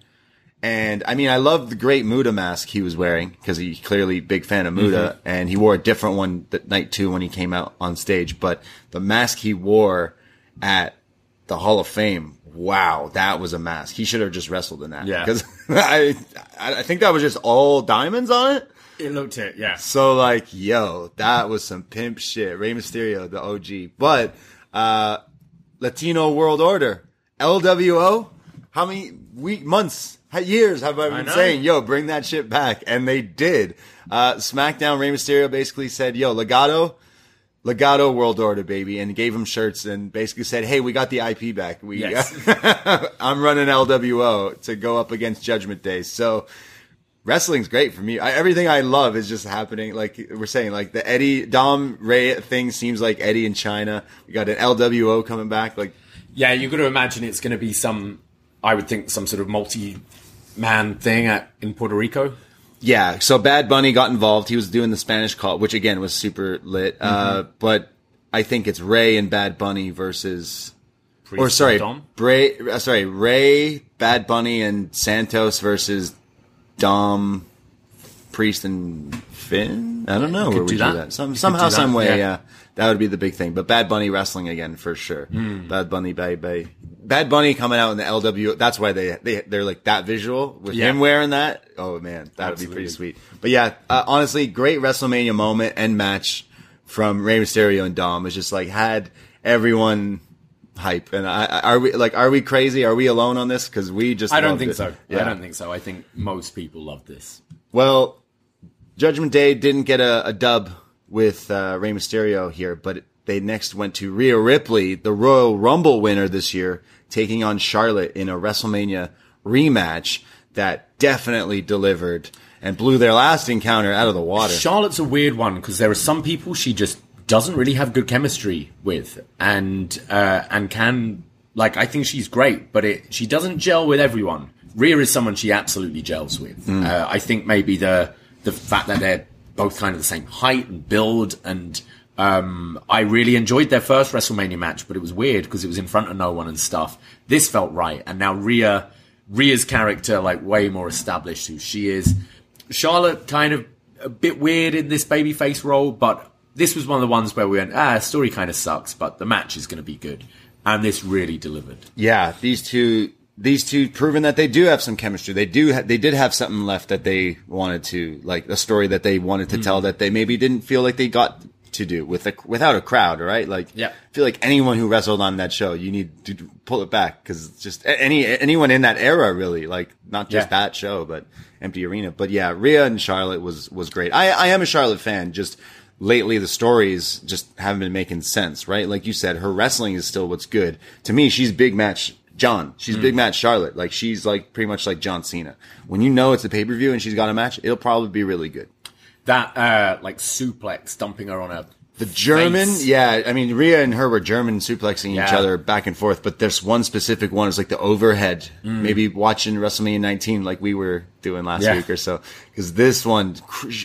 And, I mean, I love the great Muta mask he was wearing, because he's clearly a big fan of Muta, and he wore a different one that night two when he came out on stage. But the mask he wore at the Hall of Fame, wow, that was a mask. He should have just wrestled in that. Yeah. Because I think that was just all diamonds on it. It looked it, yeah. So, like, yo, that was some pimp shit. Rey Mysterio, the OG. But Latino World Order, LWO, how many months? Years have I been saying, yo, bring that shit back, and they did. SmackDown, Rey Mysterio basically said, yo, Legado World Order, baby, and gave him shirts and basically said, hey, we got the IP back. I'm running LWO to go up against Judgment Day. So wrestling's great for me. Everything I love is just happening. Like we're saying, like the Eddie Dom Ray thing seems like Eddie in China. We got an LWO coming back. Like, yeah, you've got to imagine it's going to be some, I would think, some sort of multi-man thing in Puerto Rico. Yeah, so Bad Bunny got involved. He was doing the Spanish call, which again was super lit. Mm-hmm. But I think it's Ray and Bad Bunny versus, Ray, Bad Bunny, and Santos versus Dom, Priest, and Finn. I don't know where we do that. Somehow, some way, that would be the big thing. But Bad Bunny wrestling again for sure. Mm. Bad Bunny, baby. Bad Bunny coming out in the LW. That's why they're like that visual with him wearing that. Oh man, that would be pretty sweet. But yeah, honestly, great WrestleMania moment and match from Rey Mysterio and Dom. It's just like had everyone hype. And are we crazy? Are we alone on this? Because we just I don't think so. Yeah. I don't think so. I think most people love this. Well, Judgment Day didn't get a dub with Rey Mysterio here, but they next went to Rhea Ripley, the Royal Rumble winner this year, taking on Charlotte in a WrestleMania rematch that definitely delivered and blew their last encounter out of the water. Charlotte's a weird one because there are some people she just doesn't really have good chemistry with, and can, like, I think she's great, but she doesn't gel with everyone. Rhea is someone she absolutely gels with. Mm. I think maybe the fact that they're both kind of the same height and build, and I really enjoyed their first WrestleMania match, but it was weird because it was in front of no one and stuff. This felt right. And now Rhea's character, like, way more established who she is. Charlotte kind of a bit weird in this babyface role, but this was one of the ones where we went, story kind of sucks, but the match is going to be good. And this really delivered. Yeah, these two proven that they do have some chemistry. They did have something left that they wanted to, like a story that they wanted to tell that they maybe didn't feel like they got to do without a crowd, right? Like, yeah. I feel like anyone who wrestled on that show, you need to pull it back because just anyone in that era, really, like not just that show, but empty arena. But yeah, Rhea and Charlotte was great. I am a Charlotte fan. Just lately, the stories just haven't been making sense, right? Like you said, her wrestling is still what's good to me. She's big match John. She's big match Charlotte. Like she's like pretty much like John Cena. When you know it's a pay per view and she's got a match, it'll probably be really good. That, like, suplex, dumping her on her the German face. Yeah. I mean, Rhea and her were German suplexing each other back and forth, but there's one specific one. It's like the overhead. Maybe watching WrestleMania 19 like we were doing last week or so. Because this one,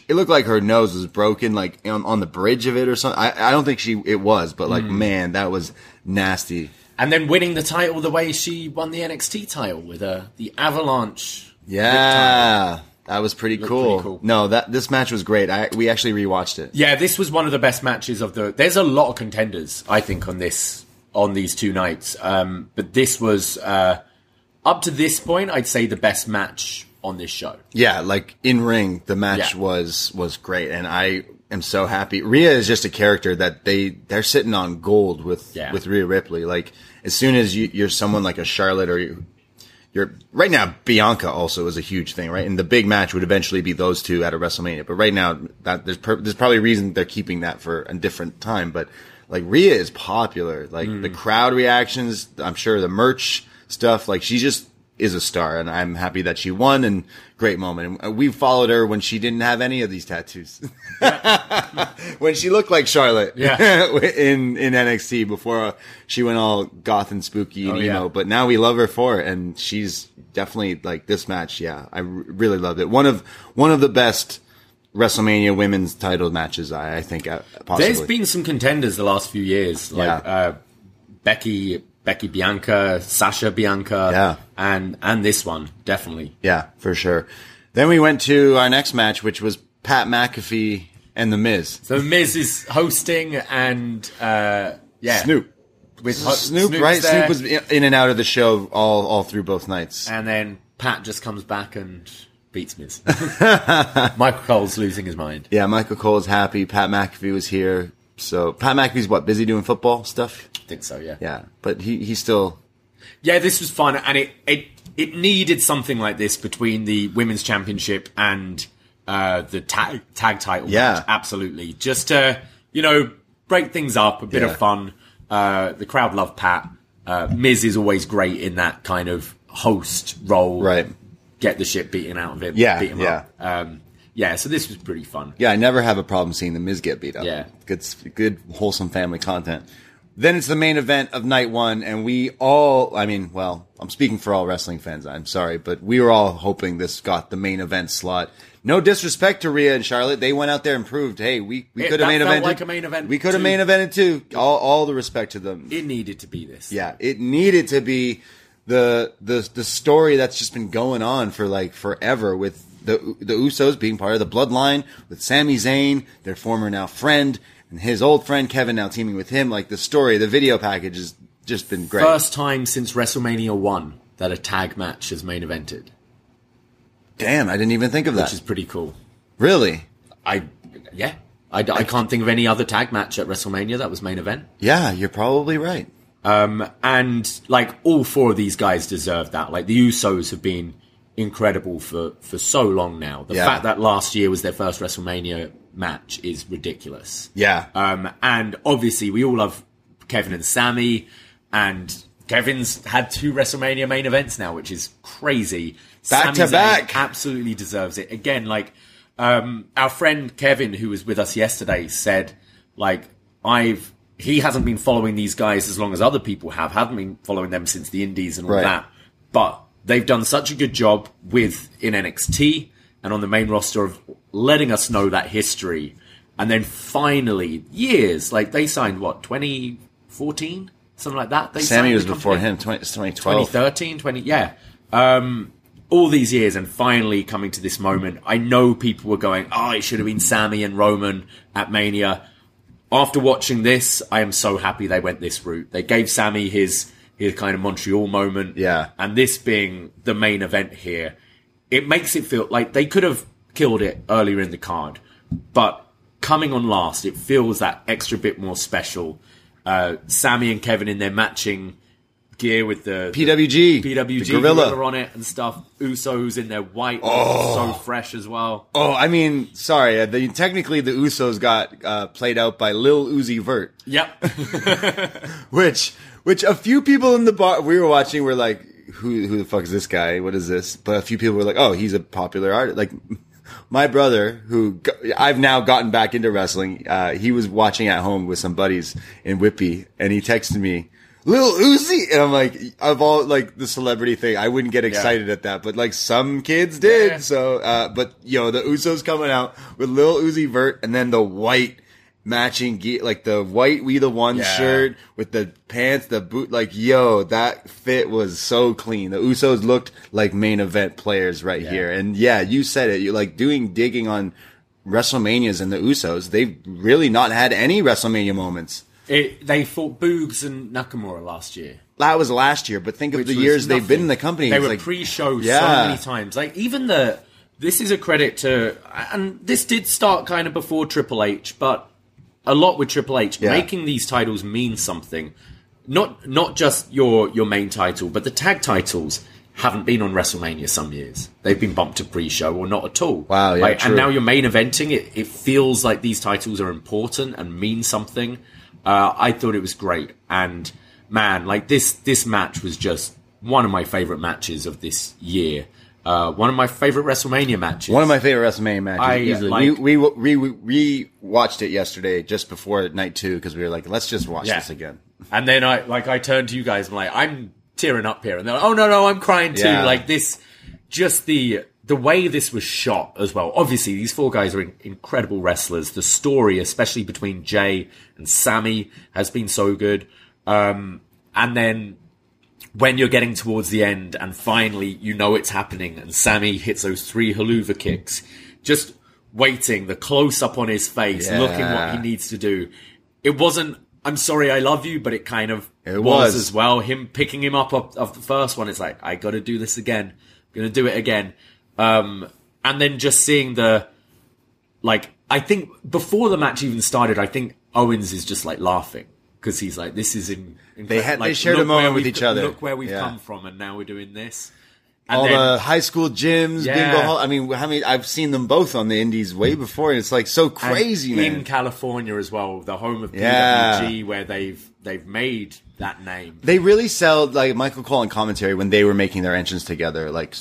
it looked like her nose was broken, like, on the bridge of it or something. I don't think it was, but, like, man, that was nasty. And then winning the title the way she won the NXT title with the Avalanche. Yeah. That was pretty cool. No, this match was great. We actually rewatched it. Yeah, this was one of the best matches of the. There's a lot of contenders, I think, on these two nights. But this was up to this point, I'd say the best match on this show. Yeah, like in ring, the match was great, and I am so happy. Rhea is just a character that they're sitting on gold with Rhea Ripley. Like as soon as you're someone like a Charlotte or. Right now, Bianca also is a huge thing, right? And the big match would eventually be those two at a WrestleMania. But right now, there's probably a reason they're keeping that for a different time. But like Rhea is popular, like the crowd reactions, I'm sure the merch stuff. Like she just is a star, and I'm happy that she won. And great moment. And we followed her when she didn't have any of these tattoos, when she looked like Charlotte in NXT before she went all goth and spooky and emo. But now we love her for it, and she's definitely like this match. Yeah, I really loved it. One of the best WrestleMania women's title matches. I think possibly. There's been some contenders the last few years, like Becky Bianca, Sasha Bianca, and this one, definitely. Yeah, for sure. Then we went to our next match, which was Pat McAfee and The Miz. So The Miz is hosting and, Snoop. With Snoop, right? There. Snoop was in and out of the show all through both nights. And then Pat just comes back and beats Miz. Michael Cole's losing his mind. Yeah, Michael Cole's happy. Pat McAfee was here. So Pat McAfee's busy doing football stuff? I think so, yeah. Yeah, but he still... Yeah, this was fun, and it needed something like this between the Women's Championship and the tag title match, absolutely. Just to, break things up, a bit of fun. The crowd loved Pat. Miz is always great in that kind of host role. Right. get the shit beaten out of him. Yeah, beat him up. Yeah, so this was pretty fun. Yeah, I never have a problem seeing The Miz get beat up. Yeah. Good, wholesome family content. Then it's the main event of night one, and we all, I mean, well, I'm speaking for all wrestling fans, I'm sorry, but we were all hoping this got the main event slot. No disrespect to Rhea and Charlotte. They went out there and proved, hey, we could have main evented. Like a main event we could have main evented too. All the respect to them. It needed to be this. Yeah, it needed to be the story that's just been going on for like forever with the Usos being part of the Bloodline, with Sami Zayn, their former now friend, and his old friend Kevin now teaming with him. Like the story, the video package has just been great. First time since WrestleMania 1 that a tag match has main evented. Damn, I didn't even think of that. Which is pretty cool. Really? I can't think of any other tag match at WrestleMania that was main event. Yeah, you're probably right. And like all four of these guys deserve that. Like the Usos have been incredible for so long now. The fact that last year was their first WrestleMania match is ridiculous. Yeah. And obviously we all love Kevin and Sammy, and Kevin's had 2 WrestleMania main events now, which is crazy. Back Sami to back. Zayn absolutely deserves it. Again, like, our friend Kevin, who was with us yesterday, said, like, he hasn't been following these guys as long as other people have, haven't been following them since the indies and all that. But they've done such a good job in NXT and on the main roster of letting us know that history. And then finally, years, like, they signed, 2014? Something like that. Sammy was before him, 2012. 2013, yeah. All these years, and finally coming to this moment. I know people were going, it should have been Sammy and Roman at Mania. After watching this, I am so happy they went this route. They gave Sammy his kind of Montreal moment. Yeah. And this being the main event here, it makes it feel like they could have killed it earlier in the card. But coming on last, it feels that extra bit more special. Sammy and Kevin in their matching gear with the PWG gorilla on it and stuff. Usos in their white, so fresh as well. Oh, I mean, sorry. Technically, the Usos got played out by Lil Uzi Vert. Yep. Which a few people in the bar we were watching were like, "Who the fuck is this guy? What is this?" But a few people were like, "Oh, he's a popular artist." Like my brother, who I've now gotten back into wrestling, he was watching at home with some buddies in Whippy, and he texted me, Lil Uzi, and I'm like, of all like the celebrity thing, I wouldn't get excited at that, but like some kids did. Yeah. So, but the Usos coming out with Lil Uzi Vert, and then the white matching gear, like the white "We the One" shirt with the pants, the boot. Like, that fit was so clean. The Usos looked like main event players here, and you said it. You're like digging on WrestleManias and the Usos. They've really not had any WrestleMania moments. They fought Boogs and Nakamura last year. That was last year, but think of the years they've been in the company. They were pre-show so many times. Like, even this is a credit to, and this did start kind of before Triple H, but a lot with Triple H, making these titles mean something. Not just your main title, but the tag titles haven't been on WrestleMania some years. They've been bumped to pre-show or not at all. Wow, yeah, true. And now you're main eventing. It feels like these titles are important and mean something. I thought it was great, and man, like this match was just one of my favorite matches of this year. One of my favorite WrestleMania matches. Easily. Like, we watched it yesterday just before night 2 because we were like, let's just watch this again. And then I turned to you guys and I'm tearing up here, and they're like, oh no, I'm crying too. Yeah. Like this, just the way this was shot as well. Obviously, these four guys are incredible wrestlers. The story, especially between Jay and Sammy, has been so good. And then when you're getting towards the end and finally it's happening and Sammy hits those 3 haluva kicks, just waiting, the close-up on his face, looking what he needs to do. It wasn't, I'm sorry, I love you, but it kind of was as well. Him picking him up off the first one, it's like, I got to do this again. I'm going to do it again. And then just seeing I think before the match even started, I think Owens is just like laughing because he's like, this is they shared a moment with each other. Look where we've come from, and now we're doing this. And all then, the high school gyms, bingo hall. I mean, I've seen them both on the indies way before, and it's like so crazy, man. In California as well, the home of PWG, where they've made that name. They really sell, like Michael Cole in commentary when they were making their entrance together, like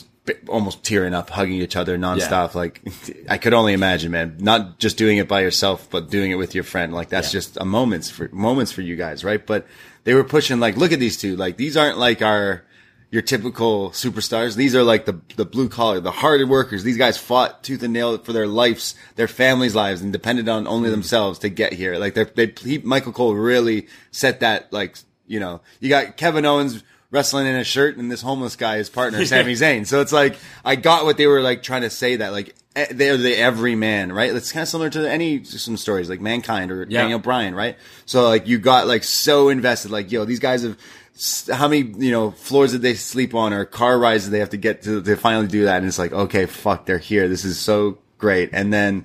almost tearing up, hugging each other nonstop. Yeah. Like, I could only imagine, man, not just doing it by yourself, but doing it with your friend. Like, that's just a moments for you guys, right? But they were pushing, like, look at these two. Like, these aren't like your typical superstars. These are like the blue collar, the hard workers. These guys fought tooth and nail for their lives, their families' lives, and depended on only themselves to get here. Like, Michael Cole really set that, like, you know, you got Kevin Owens wrestling in a shirt and this homeless guy, his partner, Sami Zayn. So it's like, I got what they were like trying to say, that like they're the every man, right? It's kind of similar to some stories like Mankind or Daniel Bryan, right? So like you got like so invested, like, yo, these guys have, how many, you know, floors did they sleep on or car rides did they have to get to finally do that? And it's like, okay, fuck, they're here. This is so great. And then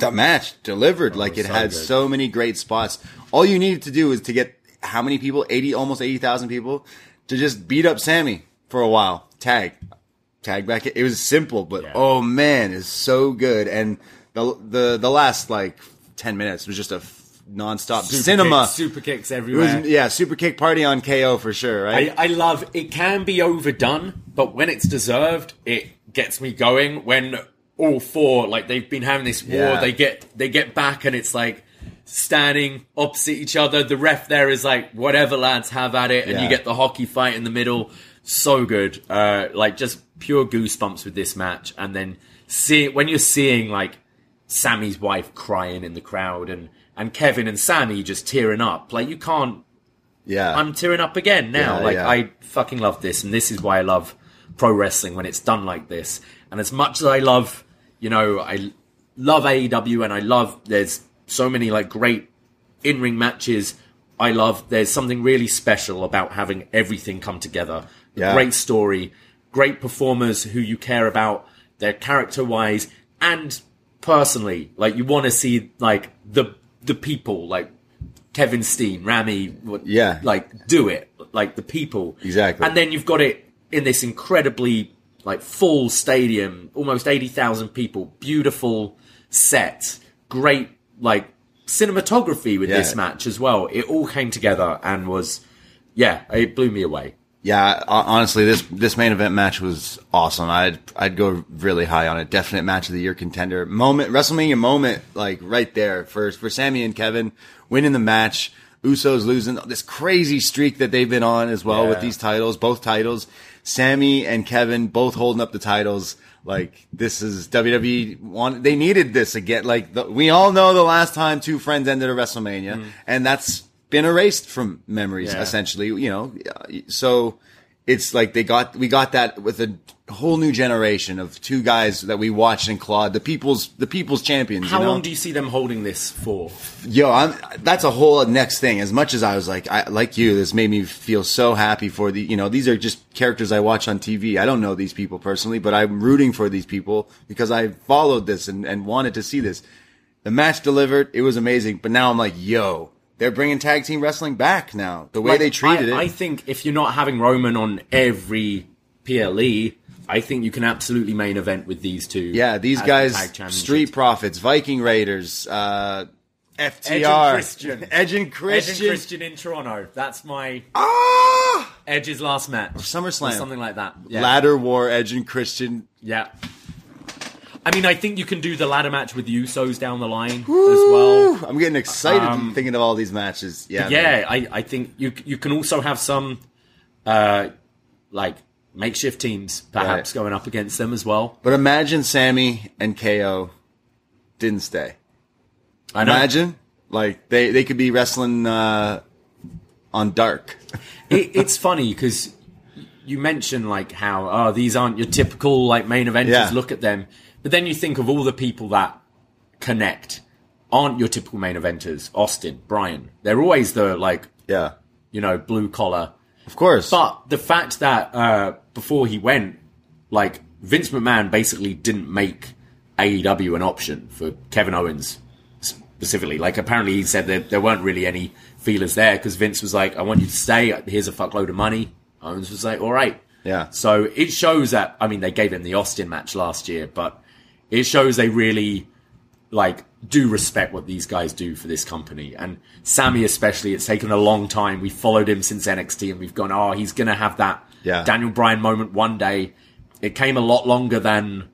the match delivered, like it had so many great spots. All you needed to do was to get how many people? Almost 80,000 people to just beat up Sammy for a while. Tag back. It was simple, but oh man, it's so good. And the last like 10 minutes was just a nonstop cinema. Super kicks everywhere. Super kick party on KO for sure, right? I love it. Can be overdone, but when it's deserved, it gets me going. When all four, like, they've been having this war, they get back, and it's like standing opposite each other. The ref there is like, whatever, lads, have at it. And you get the hockey fight in the middle. So good. Like, just pure goosebumps with this match. And then when you're seeing like Sammy's wife crying in the crowd, and Kevin and Sammy just tearing up. Like, you can't... Yeah. I'm tearing up again now. I fucking love this. And this is why I love pro wrestling, when it's done like this. And as much as I love, you know, I love AEW, and I love... There's so many, like, great in-ring matches. I love... There's something really special about having everything come together. Great story. Great performers who you care about. They're character-wise. And personally, like, you want to see, like, the people, like Kevin Steen, Ramy, like, do it, like the people. Exactly. And then you've got it in this incredibly, like, full stadium, almost 80,000 people, beautiful set, great, like, cinematography with this match as well. It all came together and was, it blew me away. Yeah, honestly, this main event match was awesome. I'd go really high on it. Definite match of the year contender. WrestleMania moment, like, right there for Sammy and Kevin winning the match. Usos losing this crazy streak that they've been on as well with these titles, both titles. Sammy and Kevin both holding up the titles. Like, this is WWE. They needed this again. Like, we all know the last time two friends ended a WrestleMania, and that's been erased from memories essentially, you know. So it's like we got that with a whole new generation of two guys that we watched and clawed, the people's champions. How long do you see them holding this for? That's a whole next thing. As much as I was like, I like you, this made me feel so happy for the, you know, these are just characters I watch on TV. I don't know these people personally, but I'm rooting for these people because I followed this and wanted to see this. The match delivered. It was amazing. But now I'm like, yo, they're bringing tag team wrestling back now. The way they treated it. I think if you're not having Roman on every PLE, I think you can absolutely main event with these two. Yeah, these guys, Street Profits, Viking Raiders, FTR. Edge and Christian. Edge and Christian in Toronto. That's my... Edge's last match. Or SummerSlam. Or something like that. Yeah. Ladder War, Edge and Christian. Yeah. I mean, I think you can do the ladder match with the Usos down the line as well. I'm getting excited thinking of all these matches. Yeah, yeah. I think you can also have some like makeshift teams perhaps going up against them as well. But imagine Sammy and KO didn't stay. I know. Imagine like they could be wrestling on Dark. It's funny because you mentioned like how these aren't your typical like main eventers. Yeah. Look at them. But then you think of all the people that connect aren't your typical main eventers. Austin, Bryan. They're always the, like, you know, blue collar. Of course. But the fact that before he went, like, Vince McMahon basically didn't make AEW an option for Kevin Owens specifically. Like, apparently he said that there weren't really any feelers there because Vince was like, I want you to stay. Here's a fuckload of money. Owens was like, all right. Yeah. So it shows that, I mean, they gave him the Austin match last year, but... It shows they really, like, do respect what these guys do for this company. And Sammy especially, it's taken a long time. We followed him since NXT and we've gone, he's going to have that Daniel Bryan moment one day. it came a lot longer than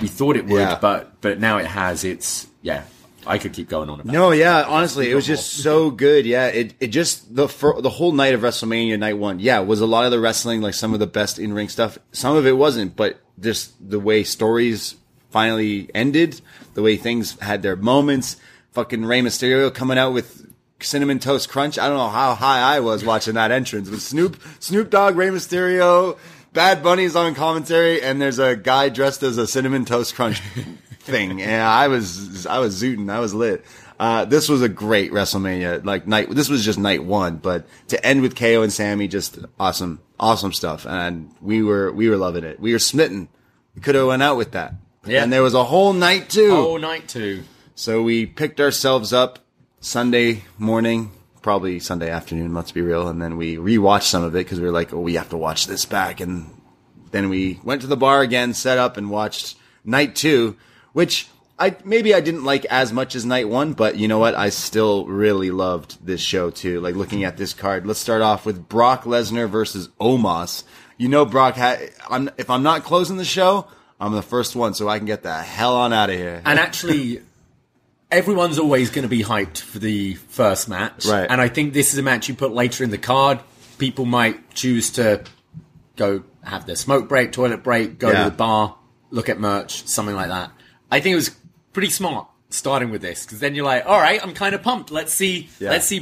we thought it would, but now it has. It's, yeah, I could keep going on about it. Yeah, honestly, it was just so good. Yeah, it just, the whole night of WrestleMania, night one, was a lot of the wrestling, like some of the best in-ring stuff. Some of it wasn't, but just the way stories finally ended, the way things had their moments, fucking Rey Mysterio coming out with Cinnamon Toast Crunch. I don't know how high I was watching that entrance with Snoop Dogg, Rey Mysterio, Bad Bunny's on commentary, and there's a guy dressed as a Cinnamon Toast Crunch thing. And I was zooting. I was lit. This was a great WrestleMania. Like night, this was just night one, but to end with KO and Sammy, just awesome, awesome stuff. And we were loving it. We were smitten. We could have went out with that. Yeah. And there was a whole night two. So we picked ourselves up Sunday morning, probably Sunday afternoon, let's be real. And then we rewatched some of it because we were like, oh, we have to watch this back. And then we went to the bar again, set up and watched night two, which I didn't like as much as night one. But you know what? I still really loved this show, too. Like looking at this card, let's start off with Brock Lesnar versus Omos. You know, Brock, if I'm not closing the show, I'm the first one, so I can get the hell on out of here. And actually... everyone's always going to be hyped for the first match. Right. And I think this is a match you put later in the card. People might choose to go have their smoke break, toilet break, go to the bar, look at merch, something like that. I think it was pretty smart starting with this because then you're like, all right, I'm kind of pumped. Let's see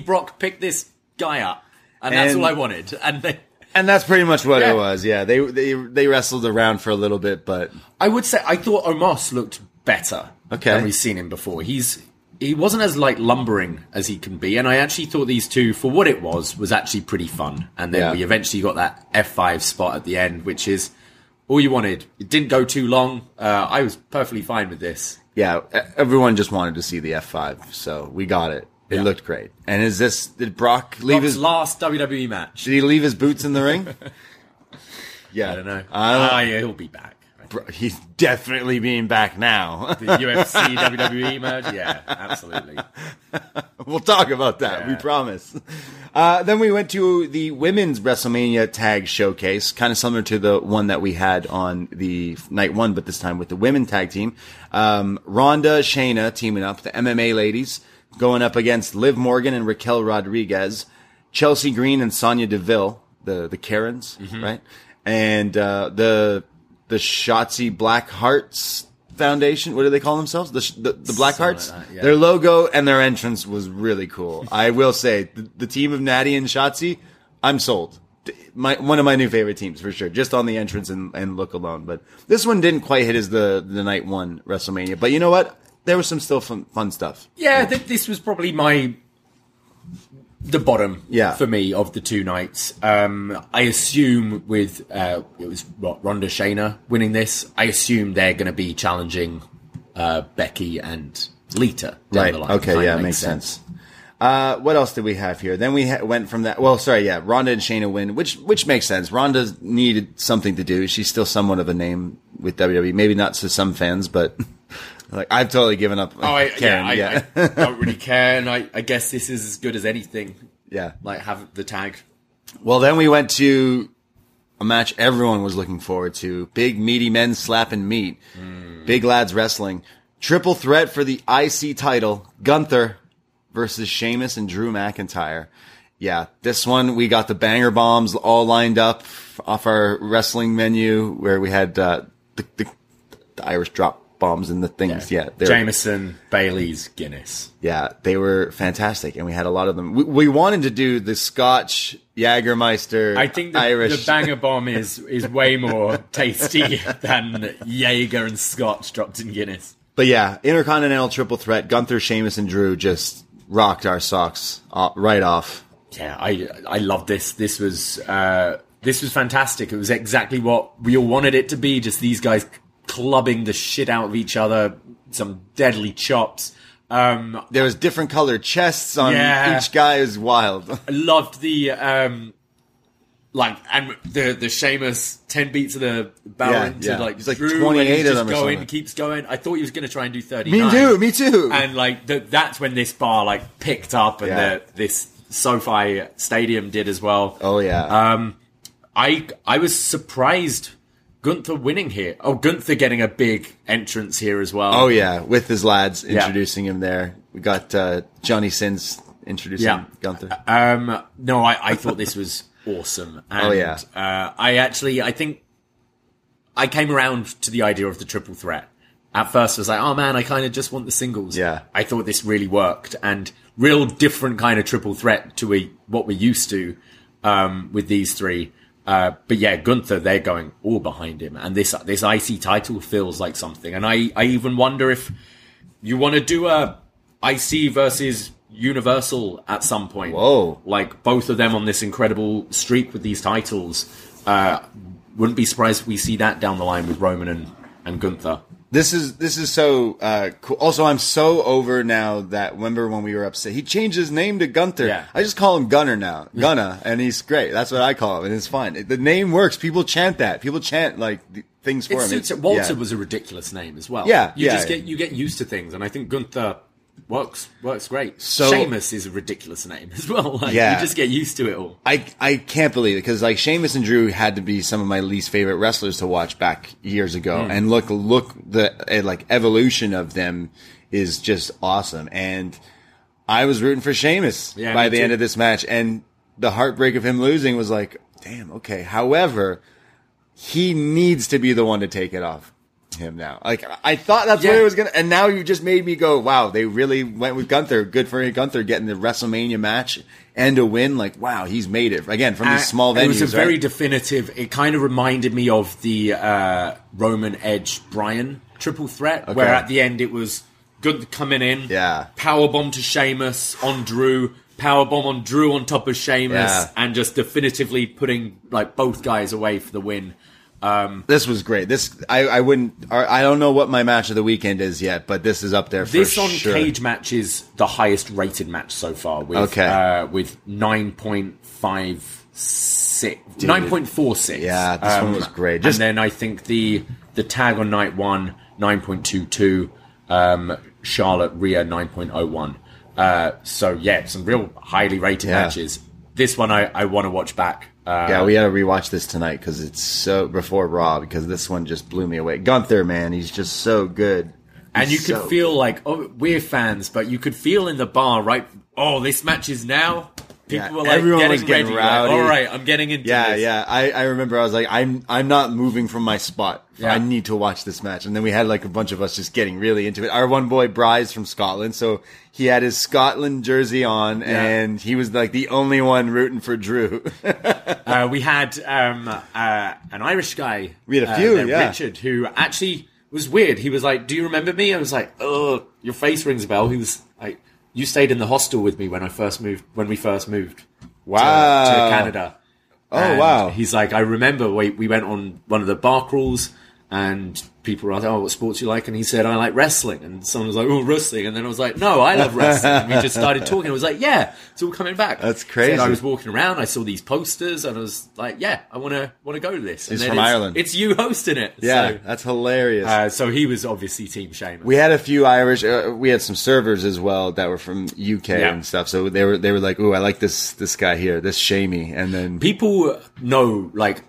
Brock pick this guy up. And that's all I wanted. And that's pretty much what it was. Yeah, they wrestled around for a little bit, but... I would say I thought Omos looked better. Okay. Than we've seen him before. He wasn't as like lumbering as he can be, and I actually thought these two, for what it was actually pretty fun. And then we eventually got that F5 spot at the end, which is all you wanted. It didn't go too long. I was perfectly fine with this. Yeah, everyone just wanted to see the F5, so we got it. It looked great. And did Brock leave his last WWE match? Did he leave his boots in the ring? Yeah, I don't know. Yeah, he'll be back. He's definitely being back now. The UFC WWE merge? Yeah, absolutely. We'll talk about that. Yeah. We promise. Then we went to the women's WrestleMania tag showcase, kind of similar to the one that we had on the night one, but this time with the women tag team. Ronda, Shayna teaming up, the MMA ladies going up against Liv Morgan and Raquel Rodriguez, Chelsea Green and Sonya Deville, the Karens, right? And the Shotzi Black Hearts Foundation. What do they call themselves? The Black Hearts? Like that, yeah. Their logo and their entrance was really cool. I will say, the team of Natty and Shotzi, I'm sold. One of my new favorite teams, for sure. Just on the entrance and look alone. But this one didn't quite hit as the night one WrestleMania. But you know what? There was some still fun stuff. Yeah, this was probably the bottom for me of the two nights. I assume with Ronda Shayna winning this, I assume they're going to be challenging Becky and Lita down the line. Okay, yeah, makes sense. What else did we have here? Then we went from that. Well, sorry, yeah, Ronda and Shayna win, which makes sense. Ronda needed something to do. She's still somewhat of a name with WWE. Maybe not to some fans, but... like I've totally given up. I don't really care, and I guess this is as good as anything. Yeah, like have the tag. Well, then we went to a match everyone was looking forward to: big meaty men slapping meat, big lads wrestling, triple threat for the IC title: Gunther versus Sheamus and Drew McIntyre. Yeah, this one we got the banger bombs all lined up off our wrestling menu, where we had the Irish drop bombs and the things. Yeah, Jameson, Bailey's, Guinness. Yeah, they were fantastic, and we had a lot of them. We wanted to do the Scotch Jägermeister. I think the banger bomb is way more tasty than Jaeger and Scotch dropped in Guinness. But yeah, Intercontinental Triple Threat, Gunther, Sheamus, and Drew just rocked our socks right off. Yeah, I loved this. This was fantastic. It was exactly what we all wanted it to be. Just these guys clubbing the shit out of each other, some deadly chops. There was different colored chests on each guy. It was wild. I loved the the Sheamus 10 beats of the barrel to like it's like Drew, 28 of them going, or something. Keeps going. I thought he was going to try and do 39. Me too. And like that's when this bar like picked up, and this SoFi Stadium did as well. Oh yeah. I was surprised Gunther winning here. Oh, Gunther getting a big entrance here as well. Oh, yeah, with his lads introducing him there. We got Johnny Sins introducing Gunther. No, I thought this was awesome. And, I came around to the idea of the triple threat. At first, I was like, oh, man, I kind of just want the singles. Yeah. I thought this really worked. And real different kind of triple threat to what we're used to with these three. But yeah, Gunther, they're going all behind him. And this IC title feels like something. And I even wonder if you want to do a IC versus Universal at some point. Whoa. Like, both of them on this incredible streak with these titles. Wouldn't be surprised if we see that down the line with Roman and Gunther. This is so cool. Also, I'm so over now that, remember when we were upset, he changed his name to Gunther. Yeah. I just call him Gunner now. Gunna, and he's great. That's what I call him, and it's fine. The name works. People chant that. People chant, like, things for him. Walter was a ridiculous name as well. Yeah. You get used to things, and I think Gunther works great. So, Sheamus is a ridiculous name as well. You just get used to it all. I can't believe it, because like Sheamus and Drew had to be some of my least favorite wrestlers to watch back years ago. Mm. And look, the like evolution of them is just awesome. And I was rooting for Sheamus by the end of this match, and the heartbreak of him losing was like, damn, okay. However, he needs to be the one to take it off him now. Like, I thought that's where it was gonna, and now you just made me go, wow, they really went with Gunther. Good for Gunther getting the WrestleMania match and a win. Like, wow, he's made it again from these small venues. It was a very definitive. It kind of reminded me of the Roman Edge Bryan triple threat, where at the end it was Gunther coming in, powerbomb to Sheamus on Drew, powerbomb on Drew on top of Sheamus, and just definitively putting like both guys away for the win. This was great. I don't know what my match of the weekend is yet, but this is up there for sure. This on Cage Match is the highest rated match so far with 9.46. Yeah, this one was great. And then I think the tag on night one, 9.22, Charlotte, Rhea, 9.01. Some real highly rated matches. This one I want to watch back. We gotta rewatch this tonight because it's so before Raw, because this one just blew me away. Gunther, man, he's just so good. And you could feel like, oh, we're fans, but you could feel in the bar, right? Oh, this match is now. People were like getting ready. Rowdy. Like, all right, I'm getting into this. Yeah. I remember I was like, I'm not moving from my spot. Yeah. I need to watch this match. And then we had like a bunch of us just getting really into it. Our one boy Bry's from Scotland, so he had his Scotland jersey on, and he was like the only one rooting for Drew. We had an Irish guy. We had a few, Richard, who actually was weird. He was like, "Do you remember me?" I was like, "Oh, your face rings a bell." He was like, "You stayed in the hostel with me when we first moved to Canada." Oh, and wow. He's like, I remember we went on one of the bar crawls and people were like, "Oh, what sports do you like?" And he said, "I like wrestling." And someone was like, "Oh, wrestling." And then I was like, "No, I love wrestling." And we just started talking. I was like, "Yeah, it's all coming back." That's crazy. So I was walking around. I saw these posters and I was like, "Yeah, I want to go to this." And he's from Ireland. It's you hosting it. Yeah, so, that's hilarious. So he was obviously Team Sheamus. We had a few Irish. We had some servers as well that were from UK and stuff. So they were like, "Ooh, I like this guy here, this Shamey." And then people know like.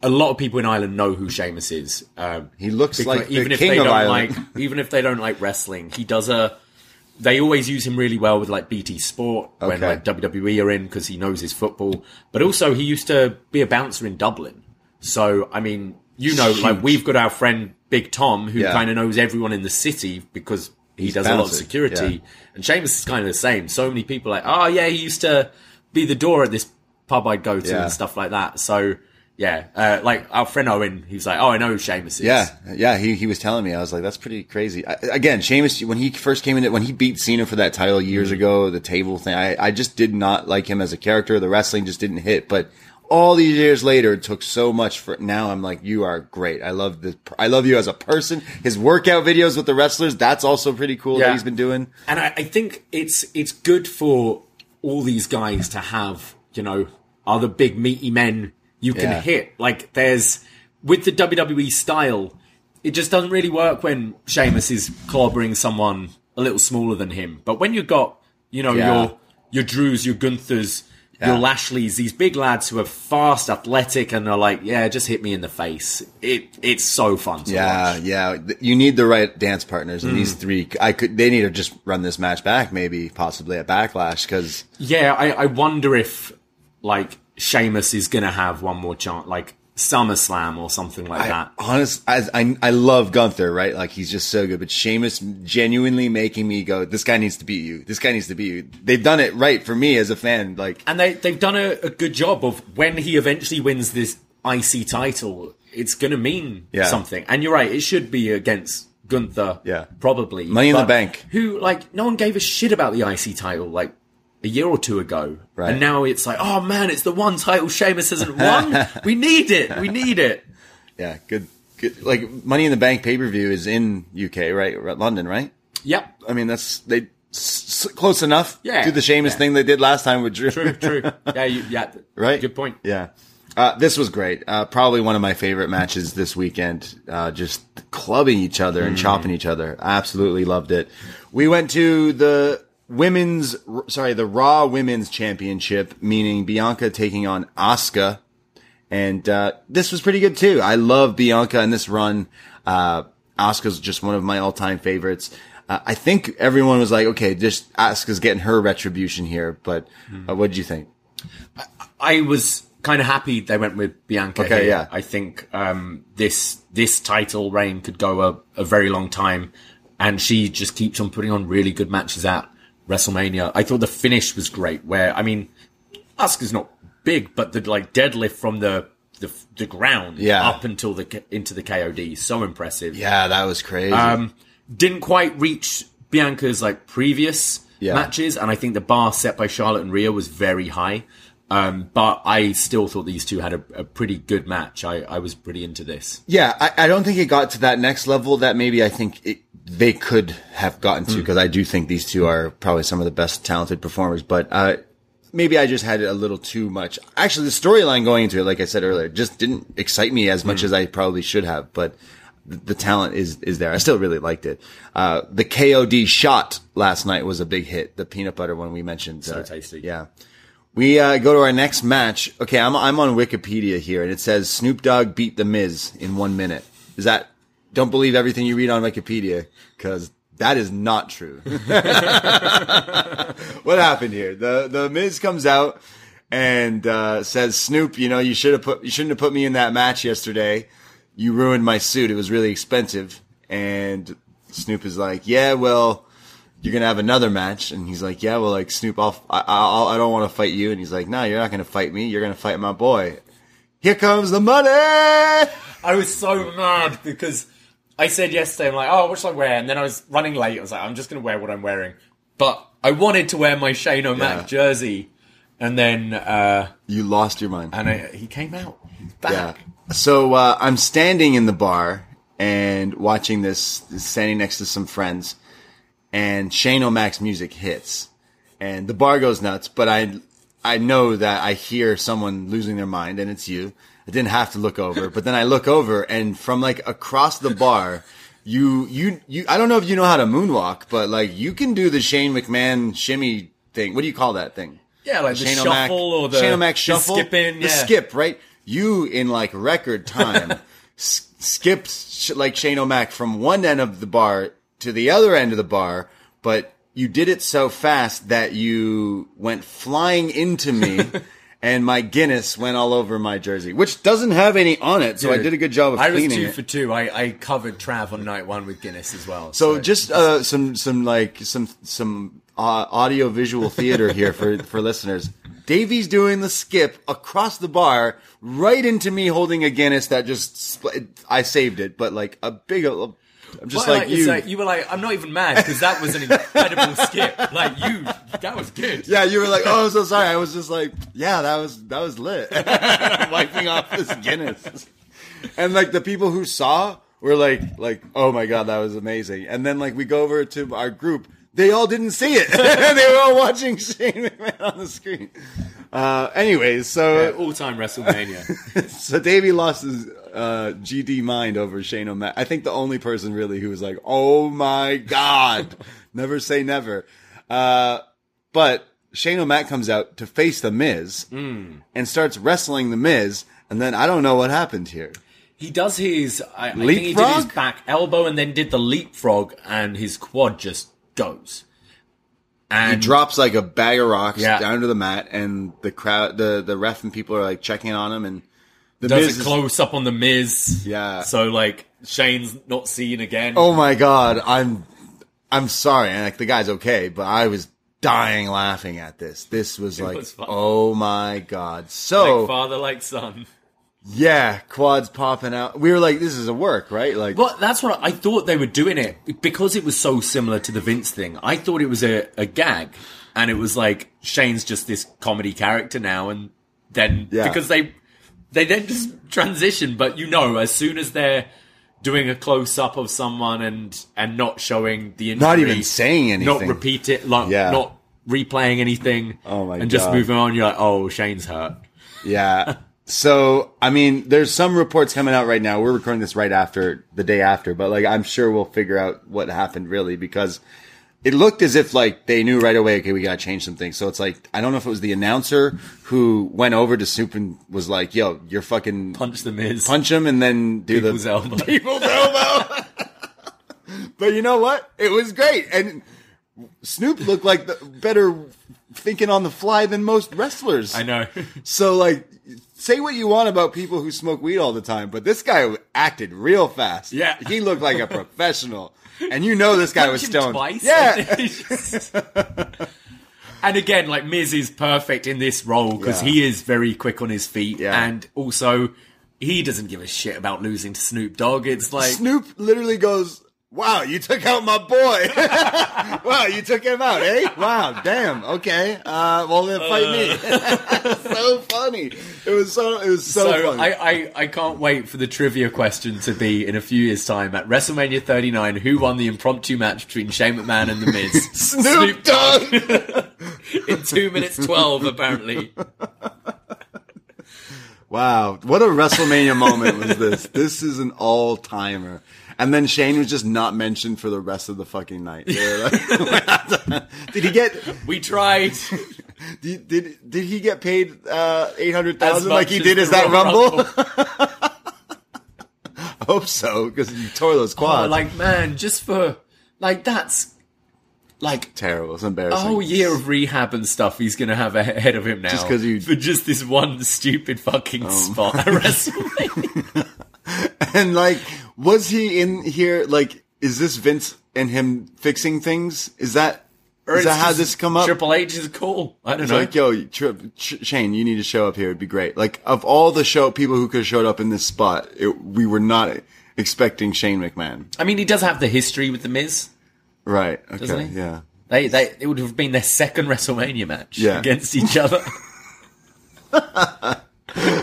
A lot of people in Ireland know who Sheamus is. He looks like the king of Ireland. Even if they don't like wrestling, he does they always use him really well with like BT Sport when like WWE are in, because he knows his football. But also he used to be a bouncer in Dublin. So, I mean, you know, like we've got our friend Big Tom who kind of knows everyone in the city because he does a lot of security. Yeah. And Sheamus is kind of the same. So many people are like, "Oh yeah, he used to be the door at this pub I'd go to," and stuff like that. So, like our friend Owen, he was like, "Oh, I know who Sheamus is." He was telling me. I was like, "That's pretty crazy." Again, Sheamus, when he first came in, when he beat Cena for that title years ago, the table thing, I just did not like him as a character. The wrestling just didn't hit. But all these years later, it took so much for. Now I'm like, "You are great. I love you as a person." His workout videos with the wrestlers, that's also pretty cool that he's been doing. And I think it's good for all these guys to have, you know, other big meaty men you can hit. Like, there's with the WWE style, it just doesn't really work when Sheamus is clobbering someone a little smaller than him. But when you've got, you know, your Drews, your Gunthers, your Lashley's, these big lads who are fast, athletic, and are like, yeah, just hit me in the face. It's so fun to watch. Yeah. You need the right dance partners. And these three, they need to just run this match back, maybe, possibly at Backlash. Cause I wonder if, like, Sheamus is going to have one more chance, like SummerSlam or something like that. I love Gunther, right? Like, he's just so good, but Sheamus genuinely making me go, this guy needs to beat you. This guy needs to beat you. They've done it right for me as a fan. Like, and they've done a good job of when he eventually wins this IC title, it's going to mean something. And you're right. It should be against Gunther. Yeah. Probably. Money in the Bank. Who, like, no one gave a shit about the IC title. Like, a year or two ago. Right. And now it's like, oh man, it's the one title Sheamus hasn't won. We need it. Yeah, good. Like, Money in the Bank pay-per-view is in UK, right? London, right? Yep. I mean, that's close enough to the Sheamus thing they did last time with Drew. True. Yeah. Right? Good point. Yeah. This was great. Probably one of my favorite matches this weekend. Just clubbing each other and chopping each other. Absolutely loved it. We went to the Raw Women's Championship, meaning Bianca taking on Asuka. And, this was pretty good too. I love Bianca in this run. Asuka's just one of my all time favorites. I think everyone was like, okay, just Asuka's getting her retribution here, but what did you think? I was kind of happy they went with Bianca. Okay, here. Yeah. I think, this title reign could go a very long time, and she just keeps on putting on really good matches at WrestleMania. I thought the finish was great, where, I mean, Asuka's not big, but the, like, deadlift from the ground up until into the KOD, so impressive. Yeah, that was crazy. Didn't quite reach Bianca's, like, previous matches, and I think the bar set by Charlotte and Rhea was very high. But I still thought these two had a pretty good match. I was pretty into this. Yeah, I don't think it got to that next level that maybe I think they could have gotten to, because I do think these two are probably some of the best talented performers. But maybe I just had it a little too much. Actually, the storyline going into it, like I said earlier, just didn't excite me as much as I probably should have. But the talent is there. I still really liked it. The KOD shot last night was a big hit. The peanut butter one we mentioned. So tasty. Yeah. We go to our next match. Okay, I'm on Wikipedia here, and it says Snoop Dogg beat The Miz in 1 minute. Is that? Don't believe everything you read on Wikipedia, because that is not true. What happened here? The Miz comes out and says, Snoop, you know, you shouldn't have put me in that match yesterday. You ruined my suit. It was really expensive. And Snoop is like, yeah, well, you're going to have another match. And he's like, yeah, well, like, Snoop, I don't want to fight you. And he's like, no, you're not going to fight me. You're going to fight my boy. Here comes the money. I was so mad because I said yesterday, I'm like, oh, what should I wear? And then I was running late. I was like, I'm just going to wear what I'm wearing. But I wanted to wear my Shane O'Mac jersey. And then... you lost your mind. And he came out. He's back. Yeah. So I'm standing in the bar and watching this, standing next to some friends. And Shane O'Mac's music hits. And the bar goes nuts. But I know that I hear someone losing their mind, and it's you. I didn't have to look over, but then I look over, and from, like, across the bar, you I don't know if you know how to moonwalk, but, like, you can do the Shane McMahon shimmy thing. What do you call that thing? Yeah, like Shane O'Mac shuffle or the Shane O'Mac shuffle. The skip in, yeah. The skip, right? You, in, like, record time, skipped, like, Shane O'Mac from one end of the bar to the other end of the bar, but you did it so fast that you went flying into me, and my Guinness went all over my jersey, which doesn't have any on it. So dude, I did a good job of cleaning it. I was 2 for 2. I covered Trav on night one with Guinness as well. So just some audio visual theater here for listeners. Davey's doing the skip across the bar right into me, holding a Guinness that just I saved it, but like a big. I'm just like you. Like, you were like, I'm not even mad because that was an incredible skip. Like you, that was good. Yeah, you were like, oh, I'm so sorry. I was just like, yeah, that was lit. Wiping off this Guinness, and like the people who saw were like, oh my god, that was amazing. And then like we go over to our group, they all didn't see it. They were all watching Shane McMahon on the screen. Anyways, so all-time WrestleMania. So Davey lost his GD mind over Shane O'Mac. I think the only person really who was like, "Oh my god, never say never." But Shane O'Mac comes out to face The Miz and starts wrestling The Miz, and then I don't know what happened here. He does his... I think he did his back elbow and then did the leapfrog, and his quad just goes. And he drops like a bag of rocks down to the mat, and the crowd, the ref and people are like checking on him, and the Miz does a close up on the Miz. Yeah. So like Shane's not seen again. Oh my God. I'm sorry. And like the guy's okay, but I was dying laughing at this. This was like, was oh my God. So like father, like son. Yeah, quads popping out. We were like, this is a work, right? Like, well, that's what I thought they were doing it because it was so similar to the Vince thing. I thought it was a gag, and it was like Shane's just this comedy character now, and then because they then just transition. But you know, as soon as they're doing a close up of someone and not showing the injury, not even saying anything, not repeat it, like not replaying anything, and just moving on. You're like, oh, Shane's hurt. Yeah. So, I mean, there's some reports coming out right now. We're recording this right after, the day after, but like, I'm sure we'll figure out what happened really, because it looked as if like they knew right away, okay, we got to change some things. So it's like, I don't know if it was the announcer who went over to Soup and was like, yo, you're fucking punch the Miz, punch him and then do people's the elbow. People's elbow. But you know what? It was great. And Snoop looked like the better thinking on the fly than most wrestlers. I know. So like, say what you want about people who smoke weed all the time, but this guy acted real fast. Yeah. He looked like a professional. And you know this guy was stoned. Twice, yeah. And again, like Miz is perfect in this role because he is very quick on his feet. Yeah. And also, he doesn't give a shit about losing to Snoop Dogg. It's like... Snoop literally goes... Wow, you took out my boy. Wow, you took him out, eh? Wow, damn. Okay. Well then fight me. So funny. It was so funny. I can't wait for the trivia question to be in a few years' time at WrestleMania 39, who won the impromptu match between Shane McMahon and The Miz? Snoop Dogg. In 2:12 apparently. Wow. What a WrestleMania moment was this. This is an all-timer. And then Shane was just not mentioned for the rest of the fucking night. Did he get... We tried. Did he get paid $800,000 like he did as that Rumble? I hope so, because you tore those quads. Oh, like, man, just for... Like, that's... Like... Terrible. It's embarrassing. A whole year of rehab and stuff he's going to have ahead of him now. Just because you... For just this one stupid fucking spot at WrestleMania. And, like, was he in here, like, is this Vince and him fixing things? Is that how this come up? Triple H is cool. I don't know. Like, yo, Shane, you need to show up here. It'd be great. Like, of all the people who could have showed up in this spot, we were not expecting Shane McMahon. I mean, he does have the history with The Miz. Right. Okay. Doesn't he? Yeah. It would have been their second WrestleMania match against each other.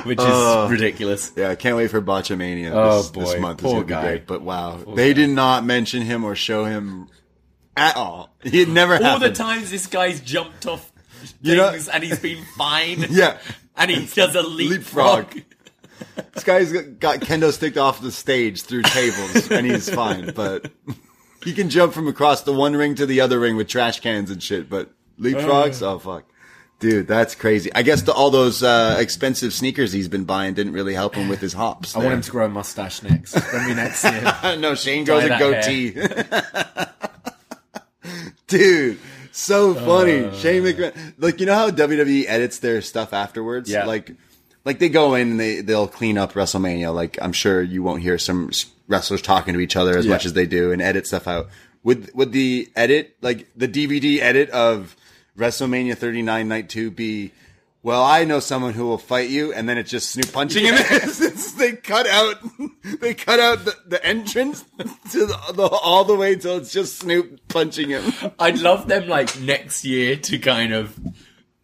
Which is ridiculous. Yeah, I can't wait for Botchamania this month. Poor guy. Be great, but wow, they did not mention him or show him at all. He had never happened. All the times this guy's jumped off things and he's been fine. Yeah. And he does a leapfrog. This guy's got kendo sticked off the stage through tables and he's fine. But he can jump from across the one ring to the other ring with trash cans and shit. But leapfrogs? Oh fuck. Dude, that's crazy. I guess all those expensive sneakers he's been buying didn't really help him with his hops. I want him to grow a mustache next. That'll be next year. No, Shane grows a goatee. Dude, so funny. Shane McMahon. Like, you know how WWE edits their stuff afterwards? Yeah. Like they go in and they'll clean up WrestleMania. Like, I'm sure you won't hear some wrestlers talking to each other as much as they do and edit stuff out. Would the edit, like the DVD edit of WrestleMania 39 Night 2 be, well, I know someone who will fight you, and then it's just Snoop punching him. They cut out the entrance to all the way till it's just Snoop punching him. I'd love them like next year to kind of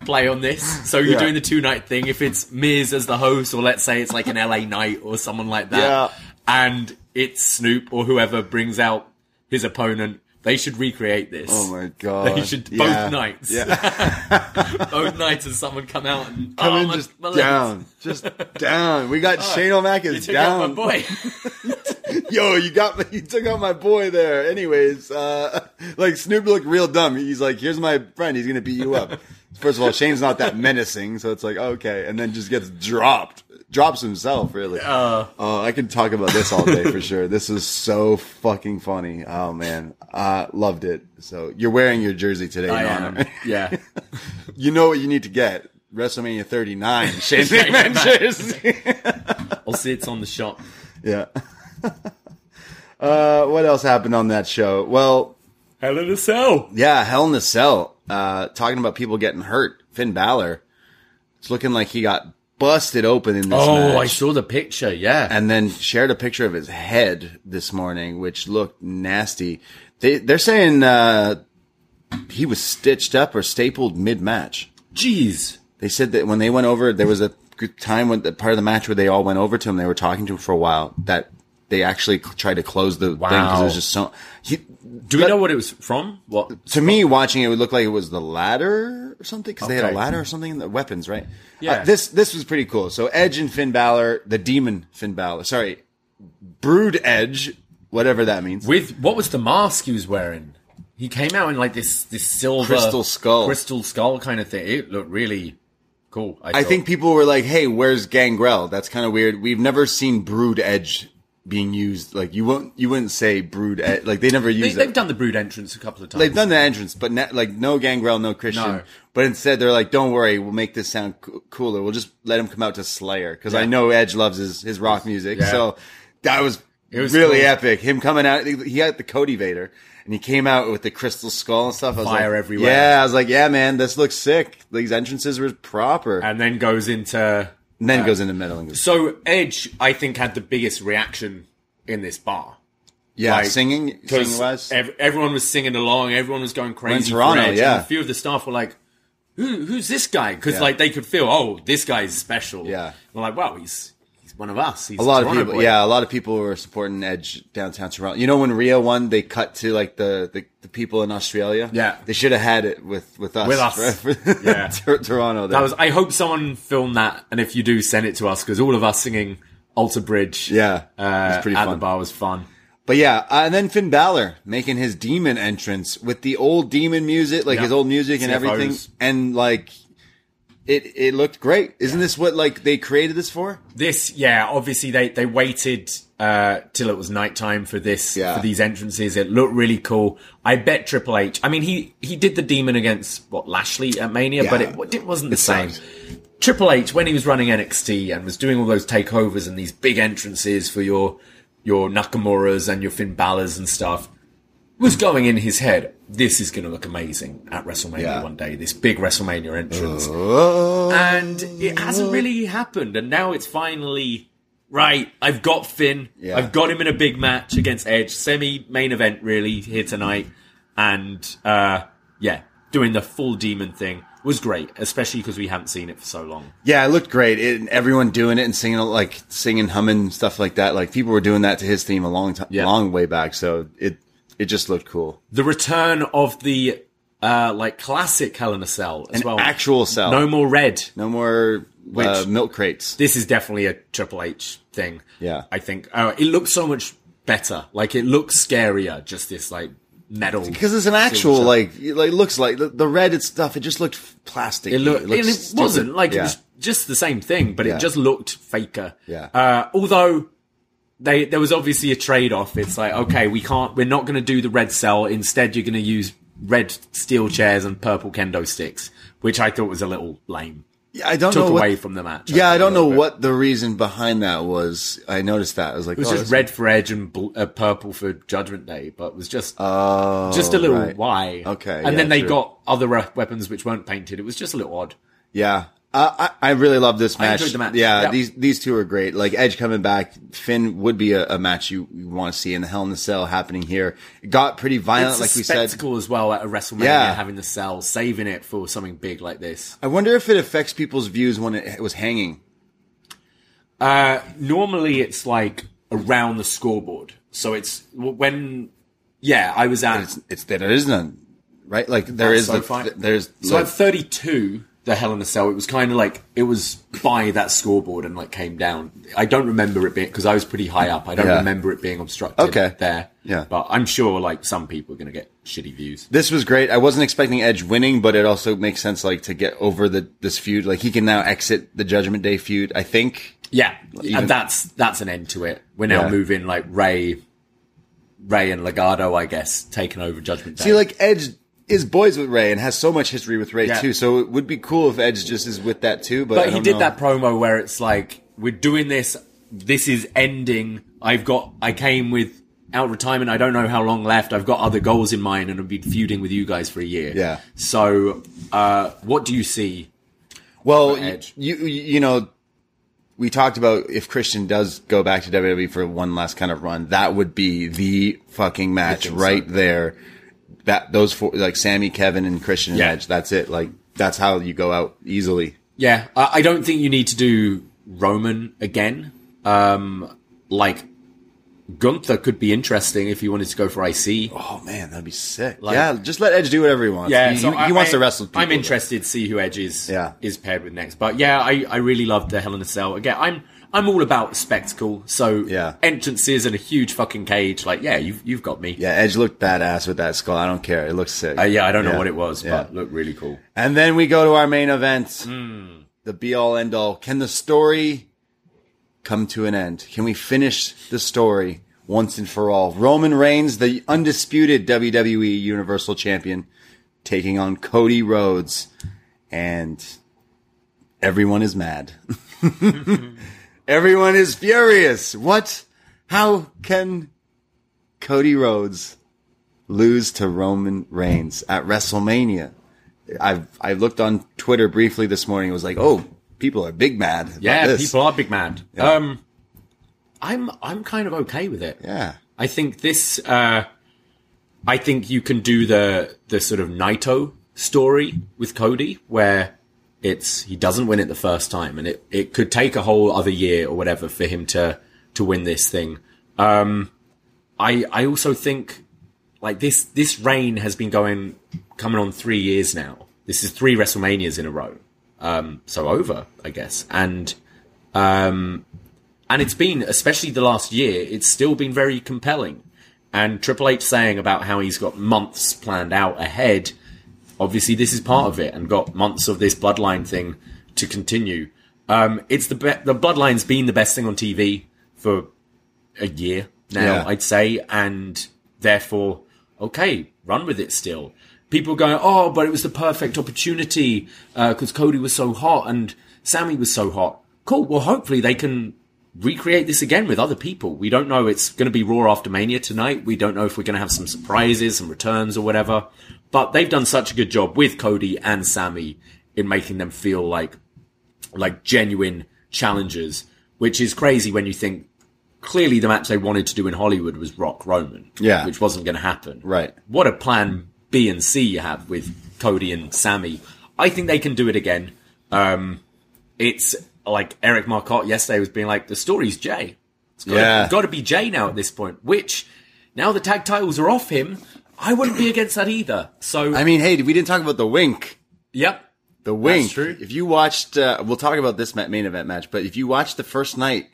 play on this. So you're doing the 2-night thing. If it's Miz as the host, or let's say it's like an LA Knight or someone like that, and it's Snoop or whoever brings out his opponent. They should recreate this. Oh my God. They should, both nights. Yeah. Both nights as someone come out and just down. Just down. We got Shane O'Mac is down. You took out my boy. Yo, you got me. You took out my boy there. Anyways, like Snoop looked real dumb. He's like, here's my friend. He's going to beat you up. First of all, Shane's not that menacing. So it's like, okay. And then just gets dropped. Drops himself, really. I can talk about this all day for sure. This is so fucking funny. Oh, man. Loved it. So you're wearing your jersey today. I am. Yeah. You know what you need to get. WrestleMania 39. Shane McMahon jersey. I'll see it's on the shop. Yeah. What else happened on that show? Well, Hell in a Cell. Yeah, Hell in a Cell. Talking about people getting hurt. Finn Balor. It's looking like he got busted open in this match. Oh, I saw the picture, yeah. And then shared a picture of his head this morning, which looked nasty. They're saying he was stitched up or stapled mid-match. Jeez. They said that when they went over, there was a time when the part of the match where they all went over to him, they were talking to him for a while, that they actually tried to close the thing because it was just so... Do we know what it was from? Me, watching it would look like it was the ladder or something, because they had a ladder or something in the weapons, right? Yeah. This was pretty cool. So Edge and Finn Balor, the demon Finn Balor, sorry, Brood Edge, whatever that means. With what was the mask he was wearing? He came out in like this silver crystal skull kind of thing. It looked really cool. I think people were like, "Hey, where's Gangrel?" That's kind of weird. We've never seen Brood Edge being used. Like you wouldn't say Brood Edge. Like they never use it. They've done the Brood entrance a couple of times. They've done the entrance, but no Gangrel, no Christian. No. But instead, they're like, "Don't worry, we'll make this sound cooler. We'll just let him come out to Slayer because I know Edge loves his rock music." Yeah. So that was. It was really cool. Epic. Him coming out, he had the Cody Vader, and he came out with the crystal skull and stuff. Fire everywhere. Yeah, I was like, yeah, man, this looks sick. These entrances were proper. And then goes into middle and goes. So Edge, I think, had the biggest reaction in this bar. Yeah, like, singing-wise. Everyone was singing along. Everyone was going crazy. In Toronto, Edge, yeah. And a few of the staff were like, who's this guy? Because like they could feel, oh, this guy's special. Yeah. And we're like, wow, he's... one of us. He's a lot of people were supporting Edge downtown Toronto. You know, when Rhea won, they cut to like the people in Australia. Yeah, they should have had it with us. For yeah, Toronto. There. I hope someone filmed that, and if you do, send it to us because all of us singing Alter Bridge. Yeah, it's pretty fun. At the bar was fun. But yeah, and then Finn Balor making his demon entrance with the old demon music, like his old music and everything, and like. It looked great. Isn't this what like they created this for? This, yeah. Obviously, they waited till it was nighttime for this for these entrances. It looked really cool. I bet Triple H. I mean, he did the demon against Lashley at Mania, but it wasn't the same. Triple H when he was running NXT and was doing all those takeovers and these big entrances for your Nakamuras and your Finn Balors and stuff. Was going in his head, this is going to look amazing at WrestleMania one day, this big WrestleMania entrance. And it hasn't really happened. And now it's finally, right, I've got Finn. Yeah. I've got him in a big match against Edge. Semi-main event, really, here tonight. And, doing the full demon thing was great, especially because we haven't seen it for so long. Yeah, it looked great. Everyone doing it and singing, humming, stuff like that. Like, people were doing that to his theme a long time, long way back. So It just looked cool. The return of the classic Hell in a Cell as well. An actual cell. No more red. No more milk crates. This is definitely a Triple H thing. Yeah. I think it looks so much better. Like it looks scarier. Just this like metal. Because it's an actual it looks like the red stuff. It just looked plastic. It wasn't like it was just the same thing, but it just looked faker. Yeah. Although. There was obviously a trade-off. It's like, okay, we're not going to do the red cell. Instead, you're going to use red steel chairs and purple kendo sticks, which I thought was a little lame. Yeah, I don't know. Took away from the match. Yeah, I don't know what the reason behind that was. I noticed that. I was like, it was just red for Edge and purple for Judgment Day, but it was just a little why. Okay, and then they got other weapons which weren't painted. It was just a little odd. Yeah. I really love this match. I enjoyed the match. Yeah, yep. These two are great. Like Edge coming back, Finn would be a match you want to see in the Hell in the Cell happening here. It got pretty violent, like we said. It's a spectacle as well at a WrestleMania, having the cell, saving it for something big like this. I wonder if it affects people's views when it was hanging. Normally it's like around the scoreboard. So it's when, I was at... It's there is none, right? Like there is... So at 32... the Hell in a Cell, it was kind of like, it was by that scoreboard and like came down. I don't remember it being, because I was pretty high up. I don't remember it being obstructed there. Yeah. But I'm sure like some people are going to get shitty views. This was great. I wasn't expecting Edge winning, but it also makes sense like to get over this feud. Like he can now exit the Judgment Day feud, I think. Yeah. And that's an end to it. We're now moving like Ray and Legado, I guess, taking over Judgment Day. See, like Edge is boys with Ray and has so much history with Ray too. So it would be cool if Edge just is with that too. But he did that promo where it's like, we're doing this. This is ending. I came with out retirement. I don't know how long left. I've got other goals in mind and I've been feuding with you guys for a year. Yeah. So, what do you see? Well, Edge? You know, we talked about if Christian does go back to WWE for one last kind of run, that would be the fucking match right there. That those four, like Sammy, Kevin, and Christian and Edge, that's it. Like that's how you go out easily. Yeah, I don't think you need to do Roman again. Like Gunther could be interesting if you wanted to go for IC. Oh man, that'd be sick. Like, yeah, just let Edge do whatever he wants. Yeah, he wants to wrestle people. I'm interested to see who Edge is paired with next. But yeah, I really loved the Hell in a Cell. Again, I'm all about spectacle, so entrances and a huge fucking cage. Like, yeah, you've got me. Yeah, Edge looked badass with that skull. I don't care. It looks sick. Yeah, I don't know what it was, but it looked really cool. And then we go to our main event, the be-all, end-all. Can the story come to an end? Can we finish the story once and for all? Roman Reigns, the undisputed WWE Universal Champion, taking on Cody Rhodes, and everyone is mad. Everyone is furious. What? How can Cody Rhodes lose to Roman Reigns at WrestleMania? I looked on Twitter briefly this morning. It was like, oh, people are big mad about this. People are big mad. Yeah. I'm kind of okay with it. Yeah. I think this. I think you can do the sort of Naito story with Cody where it's he doesn't win it the first time, and it could take a whole other year or whatever for him to win this thing. I also think like this reign has been coming on 3 years now. This is 3 WrestleManias in a row. So over, I guess. And it's been, especially the last year, it's still been very compelling. And Triple H saying about how he's got months planned out ahead. Obviously, this is part of it, and got months of this Bloodline thing to continue. It's the Bloodline's been the best thing on TV for a year now, I'd say, and therefore, okay, run with it still. People going, oh, but it was the perfect opportunity because Cody was so hot and Sammy was so hot. Cool. Well, hopefully they can recreate this again with other people. We don't know. It's going to be Raw after Mania tonight. We don't know if we're going to have some surprises, some returns or whatever. But they've done such a good job with Cody and Sammy in making them feel like genuine challengers, which is crazy when you think clearly the match they wanted to do in Hollywood was Rock Roman, which wasn't going to happen. Right. What a plan B and C you have with Cody and Sammy. I think they can do it again. It's like Eric Marcotte yesterday was being like, the story's Jay. It's got to be Jay now at this point, which now the tag titles are off him. I wouldn't be against that either. So I mean, hey, we didn't talk about the wink. Yep. The wink. That's true. If you watched, we'll talk about this main event match, but if you watched the first night,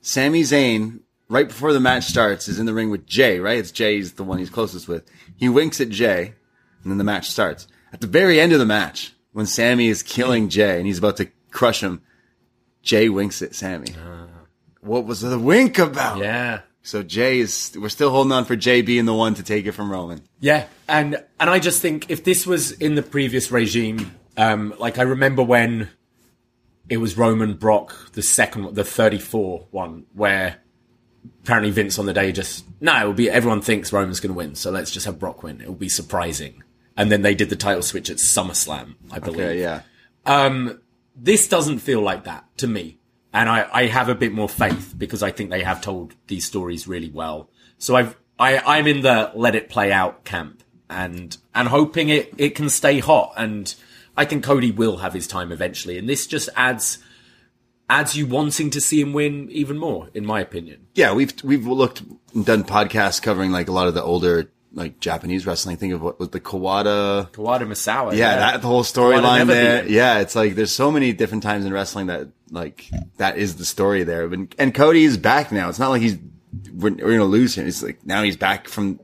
Sami Zayn, right before the match starts, is in the ring with Jay, right? It's Jay's the one he's closest with. He winks at Jay, and then the match starts. At the very end of the match, when Sami is killing Jay, and he's about to crush him, Jay winks at Sami. What was the wink about? Yeah. So we're still holding on for Jay being the one to take it from Roman. Yeah. And I just think if this was in the previous regime, like I remember when it was Roman Brock, the 34 one, where apparently Vince on the day just, it will be, everyone thinks Roman's going to win. So let's just have Brock win. It will be surprising. And then they did the title switch at SummerSlam, I believe. Okay, yeah. This doesn't feel like that to me. And I have a bit more faith because I think they have told these stories really well. So I'm in the let it play out camp and hoping it can stay hot. And I think Cody will have his time eventually. And this just adds you wanting to see him win even more, in my opinion. Yeah, we've looked and done podcasts covering like a lot of the older like Japanese wrestling. Think of what with the Kawada Misawa. Yeah, that the whole storyline there. Yeah, it's like there's so many different times in wrestling that like that is the story there. And Cody is back now. It's not like we're gonna lose him. It's like now he's back from.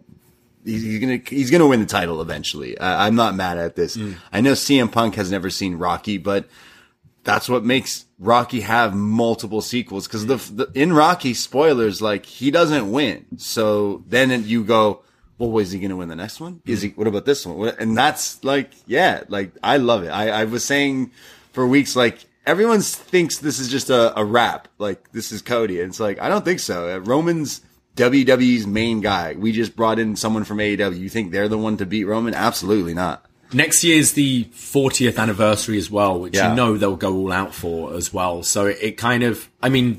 He's gonna win the title eventually. I'm not mad at this. I know CM Punk has never seen Rocky, but that's what makes Rocky have multiple sequels. Because in Rocky, spoilers, like he doesn't win. So then you go, well, was he gonna win the next one? Is he? What about this one? And that's like, yeah, like I love it. I was saying for weeks, like everyone thinks this is just a wrap. Like this is Cody, and it's like I don't think so. Roman's WWE's main guy. We just brought in someone from AEW. You think they're the one to beat Roman? Absolutely not. Next year is the 40th anniversary as well, which you know they'll go all out for as well. So it kind of, I mean,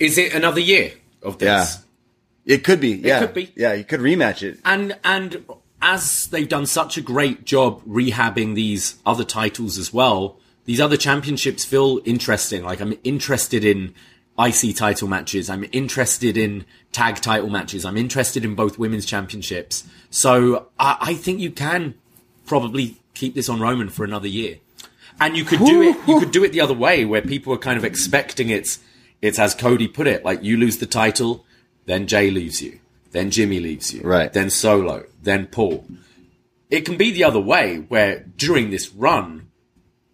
is it another year of this? Yeah. It could be. Yeah. It could be. Yeah, you could rematch it. And as they've done such a great job rehabbing these other titles as well, these other championships feel interesting. Like I'm interested in IC title matches. I'm interested in tag title matches. I'm interested in both women's championships. So I think you can probably keep this on Roman for another year. And you could do it. You could do it the other way where people are kind of expecting it's as Cody put it, like you lose the title, then Jay leaves you, then Jimmy leaves you, right? Then Solo, then Paul. It can be the other way where during this run,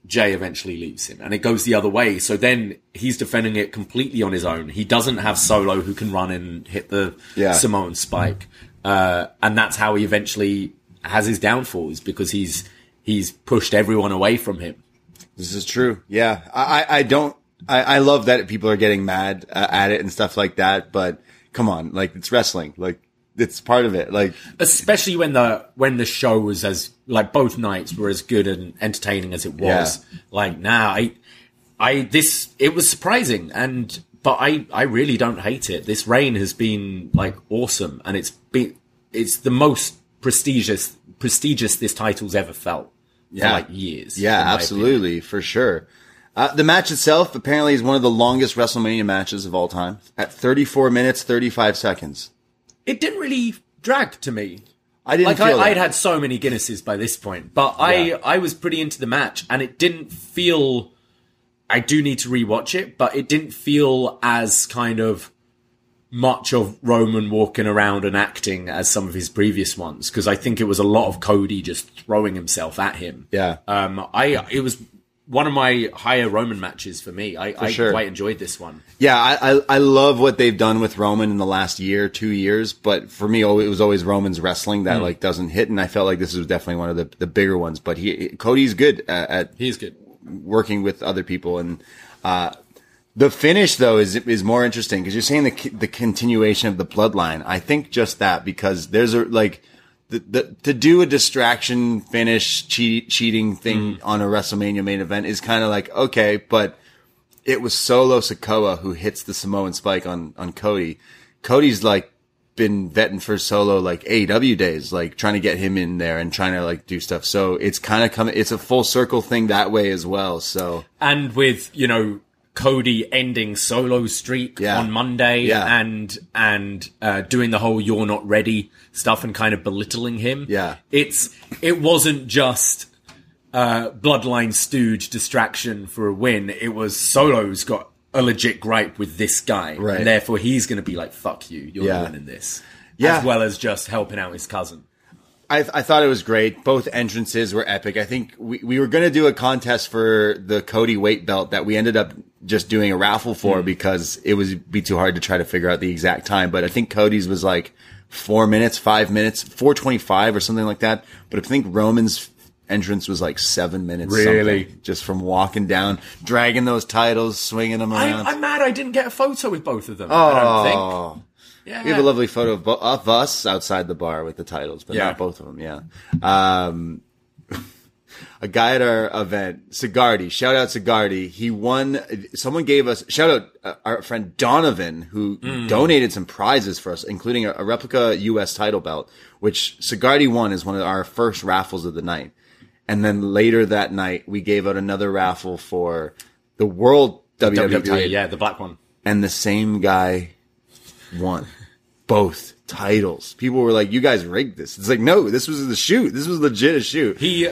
Jay eventually leaves him and it goes the other way. So then he's defending it completely on his own. He doesn't have Solo who can run and hit the Samoan spike. And that's how he eventually has his downfalls because he's pushed everyone away from him. This is true. Yeah. I love that people are getting mad at it and stuff like that, but come on, like it's wrestling. Like it's part of it. Like especially when the show was as like both nights were as good and entertaining as it was. Yeah. Like now it was surprising but I really don't hate it. This reign has been like awesome and it's the most prestigious this title's ever felt for like years. Yeah, absolutely, for sure. The match itself apparently is one of the longest WrestleMania matches of all time at 34 minutes, 35 seconds. It didn't really drag to me. I didn't feel I'd had so many Guinnesses by this point, but I was pretty into the match and it didn't feel, I do need to rewatch it, but it didn't feel as kind of much of Roman walking around and acting as some of his previous ones. Cause I think it was a lot of Cody just throwing himself at him. Yeah. It was one of my higher Roman matches for me. I quite enjoyed this one. Yeah, I love what they've done with Roman in the last year, 2 years. But for me, it was always Roman's wrestling that like doesn't hit, and I felt like this was definitely one of the bigger ones. But Cody's good at working with other people, and the finish though is more interesting because you're saying the continuation of the bloodline. I think just that because there's a like. To do a distraction finish cheating thing on a WrestleMania main event is kind of like, okay, but it was Solo Sikoa who hits the Samoan spike on Cody. Cody's like been vetting for Solo like AEW days, like trying to get him in there and trying to like do stuff. So it's kind of coming, it's a full circle thing that way as well. So, and with, you know, Cody ending Solo's streak on Monday and doing the whole "you're not ready" stuff and kind of belittling him. Yeah, it wasn't just bloodline stooge distraction for a win. It was Solo's got a legit gripe with this guy, right, and therefore he's going to be like, "Fuck you, you're not winning this." Yeah, as well as just helping out his cousin. I thought it was great. Both entrances were epic. I think we were going to do a contest for the Cody weight belt that we ended up just doing a raffle for because it would be too hard to try to figure out the exact time. But I think Cody's was like 4 minutes, 5 minutes, 4:25 or something like that. But I think Roman's entrance was like 7 minutes. Really? Something, just from walking down, dragging those titles, swinging them around. I'm mad I didn't get a photo with both of them. Oh. I don't think. Yeah. We have a lovely photo of us outside the bar with the titles, but not both of them. Yeah. A guy at our event, Sigardi, shout out Sigardi. He won. Someone gave us shout out our friend Donovan, who donated some prizes for us, including a replica US title belt, which Sigardi won as one of our first raffles of the night. And then later that night, we gave out another raffle for the world WWE title. Yeah, the black one. And the same guy won. both titles. People were like, you guys rigged this. It's like, no, this was the shoot. This was legit a shoot. He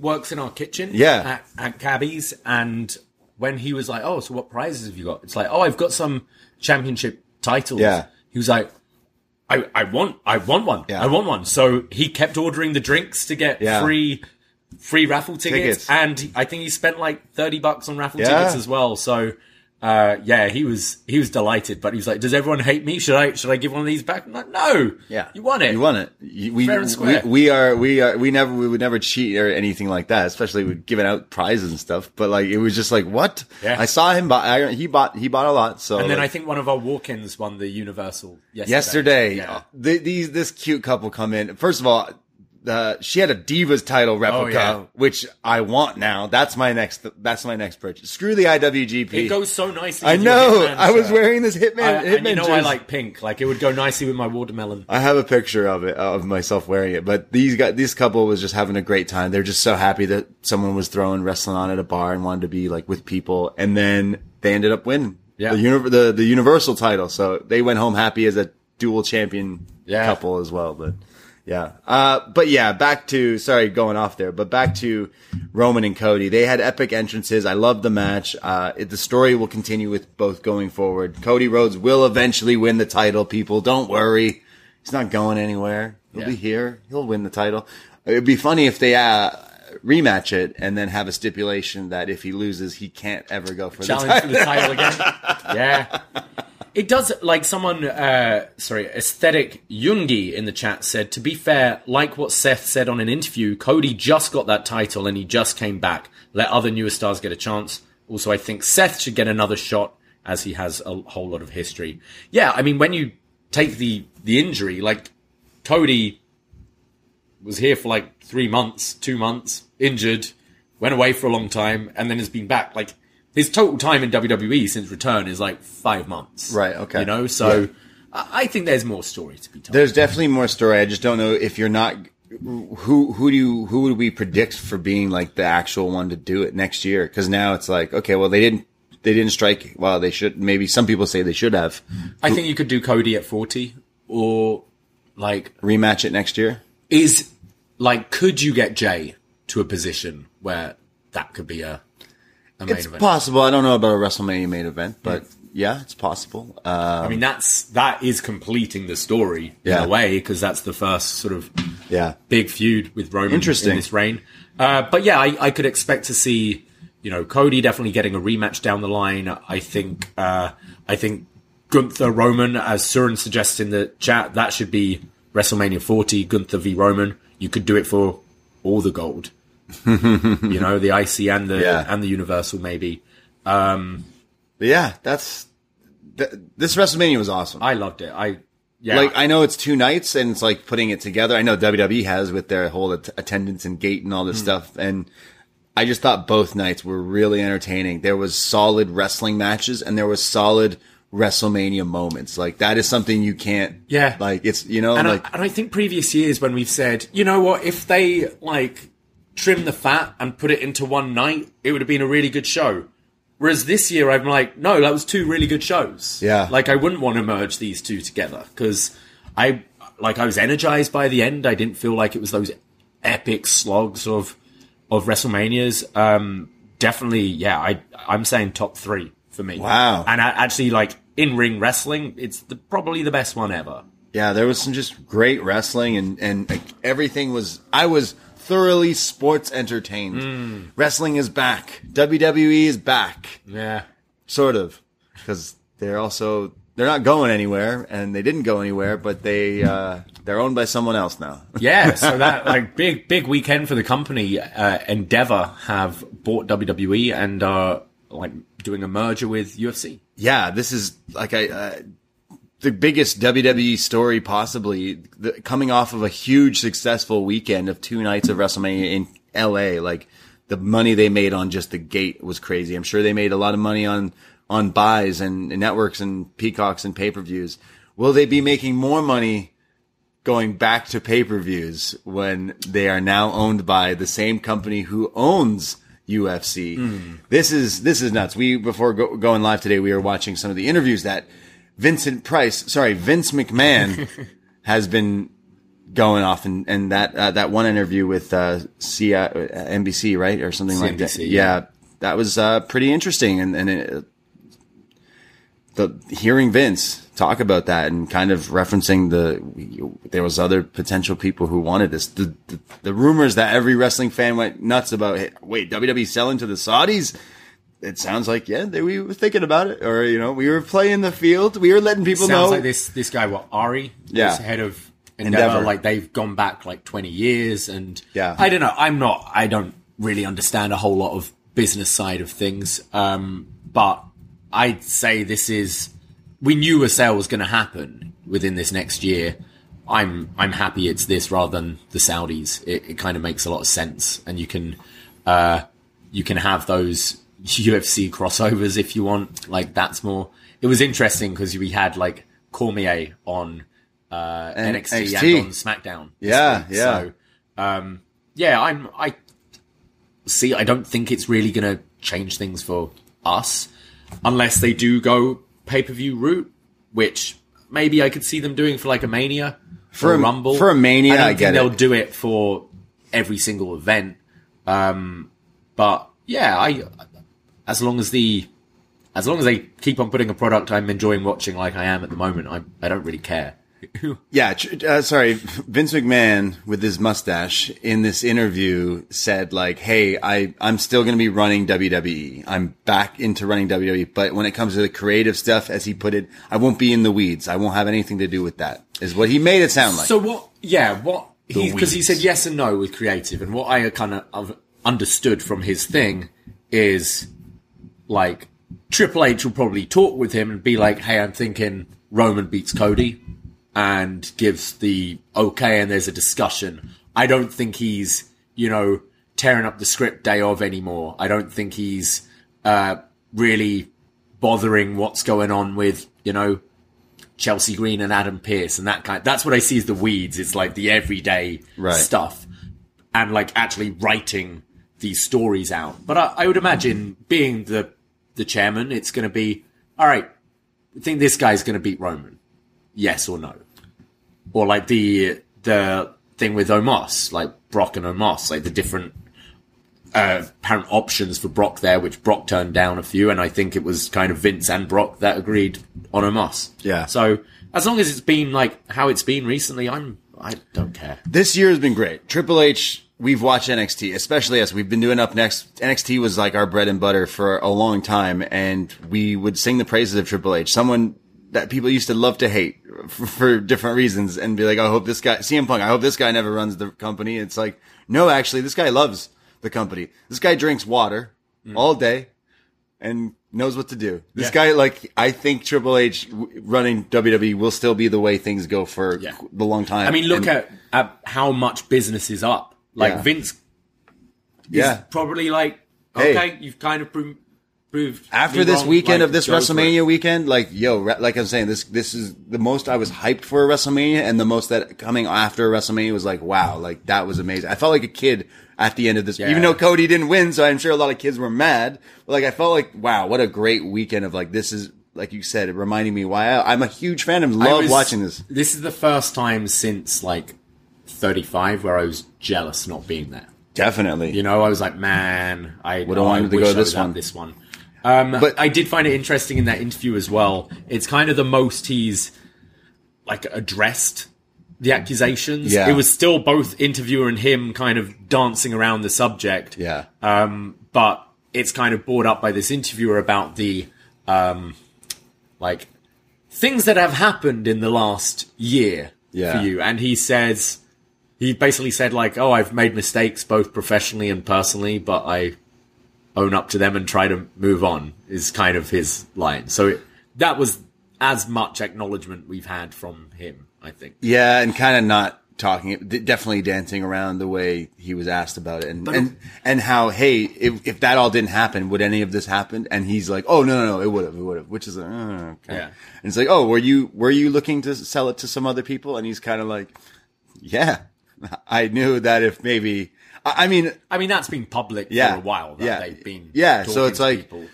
works in our kitchen at Gabby's, and when he was like, oh, so what prizes have you got? It's like, oh, I've got some championship titles. Yeah. He was like, I want one. Yeah. I want one. So he kept ordering the drinks to get free raffle tickets. And I think he spent like $30 on raffle tickets as well. So he was delighted, but he was like, does everyone hate me? Should I give one of these back? I'm like, no. Yeah. You won it. Fair and square. We would never cheat or anything like that, especially with giving out prizes and stuff. But like, it was just like, what? Yeah. I saw him he bought a lot. So, and then I think one of our walk-ins won the Universal yesterday. Yeah. This cute couple come in. First of all, she had a Divas title replica, which I want now. That's my next purchase. Screw the IWGP. It goes so nicely. I know. I was wearing this Hitman. And you know, juice. I like pink. Like, it would go nicely with my watermelon. I have a picture of it, of myself wearing it. But this couple was just having a great time. They're just so happy that someone was throwing wrestling on at a bar and wanted to be like with people. And then they ended up winning the Universal title. So they went home happy as a dual champion couple as well. But. Yeah. Back to Roman and Cody. They had epic entrances. I loved the match. The story will continue with both going forward. Cody Rhodes will eventually win the title, people. Don't worry. He's not going anywhere. He'll be here. He'll win the title. It'd be funny if they, rematch it and then have a stipulation that if he loses, he can't ever go for the title again. Yeah. It does, like someone, Aesthetic Yungi in the chat said, to be fair, like what Seth said on an interview, Cody just got that title and he just came back. Let other newer stars get a chance. Also, I think Seth should get another shot as he has a whole lot of history. Yeah, I mean, when you take the injury, like Cody was here for like 3 months, 2 months, injured, went away for a long time, and then has been back. Like, his total time in WWE since return is like 5 months. Right, okay. You know, so I think there's more story to be told. There's definitely more story. I just don't know if you're not who would we predict for being like the actual one to do it next year? Because now it's like, okay, well, they didn't strike well, they should, maybe some people say they should have. I think you could do Cody at 40 or like rematch it next year. Is like, could you get Jay to a position where that could be a main event. Possible. I don't know about a WrestleMania main event, but yeah, it's possible. I mean, that is completing the story in a way, because that's the first sort of big feud with Roman in this reign. But yeah, I could expect to see, you know, Cody definitely getting a rematch down the line. I think Gunther Roman, as Surin suggests in the chat, that should be WrestleMania 40, Gunther v. Roman. You could do it for all the gold. You know, the IC and the Universal, maybe. This WrestleMania was awesome. I loved it. I know it's 2 nights, and it's like putting it together. I know WWE has with their whole attendance and gate and all this stuff, and I just thought both nights were really entertaining. There was solid wrestling matches, and there was solid WrestleMania moments. Like, that is something you can't. Yeah, like, it's, you know, and like, I think previous years when we've said, you know what, if they like trim the fat and put it into one night, it would have been a really good show. Whereas this year, I'm like, no, that was 2 really good shows. Yeah. Like, I wouldn't want to merge these 2 together, because I was energized by the end. I didn't feel like it was those epic slogs of WrestleManias. Definitely, yeah, I'm saying top 3 for me. Wow. And actually, like, in-ring wrestling, it's probably the best one ever. Yeah, there was some just great wrestling, and like, everything was... I was... thoroughly sports entertained. Wrestling is back. WWE is back. Yeah, sort of, because they're not going anywhere, and they didn't go anywhere, but they're owned by someone else now. Yeah, so that like big weekend for the company. Endeavor have bought WWE and are like doing a merger with UFC. Yeah, this is like the biggest WWE story possibly, coming off of a huge successful weekend of 2 nights of WrestleMania in LA. Like, the money they made on just the gate was crazy. I'm sure they made a lot of money on buys and networks and peacocks and pay-per-views. Will they be making more money going back to pay-per-views when they are now owned by the same company who owns UFC? This is nuts. We, before going live today, we were watching some of the interviews that Vince McMahon has been going off, and that one interview with NBC, right, or something CNBC, like that. Yeah, that was pretty interesting, and hearing Vince talk about that and kind of referencing there was other potential people who wanted this. The rumors that every wrestling fan went nuts about, hey, wait, WWE selling to the Saudis? It sounds like, yeah, we were thinking about it. Or, we were playing the field. We were letting people know. Sounds like this guy, Ari, who's head of Endeavor, like they've gone back like 20 years. And I don't know. I don't really understand a whole lot of business side of things. But I'd say we knew a sale was going to happen within this next year. I'm happy it's this rather than the Saudis. It kind of makes a lot of sense. And you can have those UFC crossovers if you want. Like, that's more. It was interesting because we had like Cormier on NXT and on SmackDown. This week. So, I see. I don't think it's really going to change things for us unless they do go pay-per-view route, which maybe I could see them doing for like a Mania, for a Rumble, for a Mania. I don't think they'll do it for every single event. But yeah, as long as they keep on putting a product I'm enjoying watching, like I am at the moment, I don't really care. Vince McMahon with his mustache in this interview said, like, hey, I'm still going to be running WWE. I'm back into running WWE, but when it comes to the creative stuff, as he put it, I won't be in the weeds. I won't have anything to do with that, is what he made it sound like. So because he said yes and no with creative, and what I kind of understood from his thing is, like, Triple H will probably talk with him and be like, hey, I'm thinking Roman beats Cody, and gives the okay, and there's a discussion. I don't think he's, tearing up the script day of anymore. I don't think he's really bothering what's going on with, Chelsea Green and Adam Pearce and that kind. That's what I see as the weeds. It's like the everyday stuff, and like actually writing these stories out. But I would imagine, being the chairman, it's going to be, all right, I think this guy's going to beat Roman. Yes or no. Or like the thing with Omos, like Brock and Omos, like the different apparent options for Brock there, which Brock turned down a few, and I think it was kind of Vince and Brock that agreed on Omos. Yeah. So as long as it's been like how it's been recently, I don't care. This year has been great. Triple H, we've watched NXT, especially as we've been doing Up Next. NXT was like our bread and butter for a long time, and we would sing the praises of Triple H. Someone that people used to love to hate for different reasons, and be like, I hope this guy, CM Punk, I hope this guy never runs the company. It's like, no, actually, this guy loves the company. This guy drinks water all day and knows what to do. This guy, like, I think Triple H running WWE will still be the way things go for the long time. I mean, look at how much business is up. Like, Vince is probably like, okay, hey, you've kind of proved after this weekend, like, of this WrestleMania weekend, like, yo, like I'm saying, this is the most I was hyped for a WrestleMania, and the most that coming after WrestleMania was like, wow, like that was amazing. I felt like a kid at the end of this, even though Cody didn't win, so I'm sure a lot of kids were mad. But like, I felt like, wow, what a great weekend of, like, this is, like you said, reminding me why I'm a huge fan and love watching this. This is the first time since like 35 where I was jealous not being there. Definitely, I was like, man, I wish I would have this one. But I did find it interesting in that interview as well. It's kind of the most he's like addressed the accusations. Yeah. It was still both interviewer and him kind of dancing around the subject. Yeah. But it's kind of brought up by this interviewer about the like things that have happened in the last year for you. And he basically said, like, oh, I've made mistakes both professionally and personally, but I own up to them and try to move on, is kind of his line. So that was as much acknowledgement we've had from him, I think. Yeah, and kind of not talking, definitely dancing around the way he was asked about it. And how, hey, if that all didn't happen, would any of this happen? And he's like, oh, no, it would have, which is like, okay. Yeah. And it's like, oh, were you looking to sell it to some other people? And he's kind of like, yeah, I knew that if maybe... I mean that's been public for a while. That they've been. Yeah, so it's like people.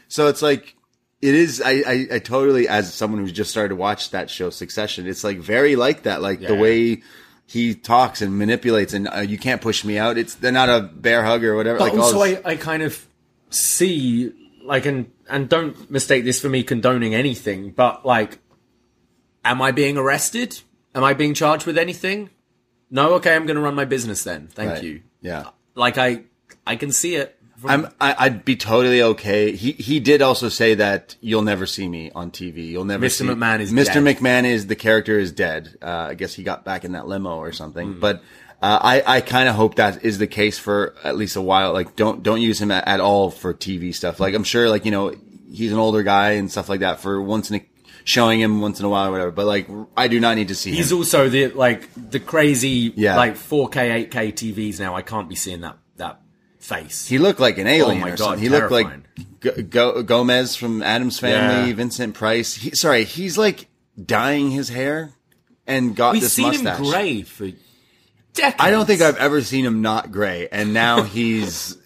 It is. I totally, as someone who's just started to watch that show, Succession, it's like very like that. Like the way he talks and manipulates, and you can't push me out. It's, they're not a bear hug or whatever. But like also, I kind of see, like, and don't mistake this for me condoning anything, but like, am I being arrested? Am I being charged with anything? No. Okay, I'm going to run my business then. Thank you. Yeah. Like I can see it. I'd be totally okay. He did also say that you'll never see me on TV. You'll never see Mr. McMahon is dead. Mr. McMahon is, the character is dead. I guess he got back in that limo or something. Mm. But I kind of hope that is the case for at least a while. Like don't use him at all for TV stuff. Like I'm sure, like, you know, he's an older guy and stuff like that for once in a showing him once in a while or whatever, but like I do not need to see him. He's also the crazy 4K 8K TVs now. I can't be seeing that face. He looked like an alien. Oh my God, something. He terrifying. Looked like Gomez from Addams Family, Vincent Price. He's like dyeing his hair and got this mustache. We've seen him gray for decades. I don't think I've ever seen him not gray, and now he's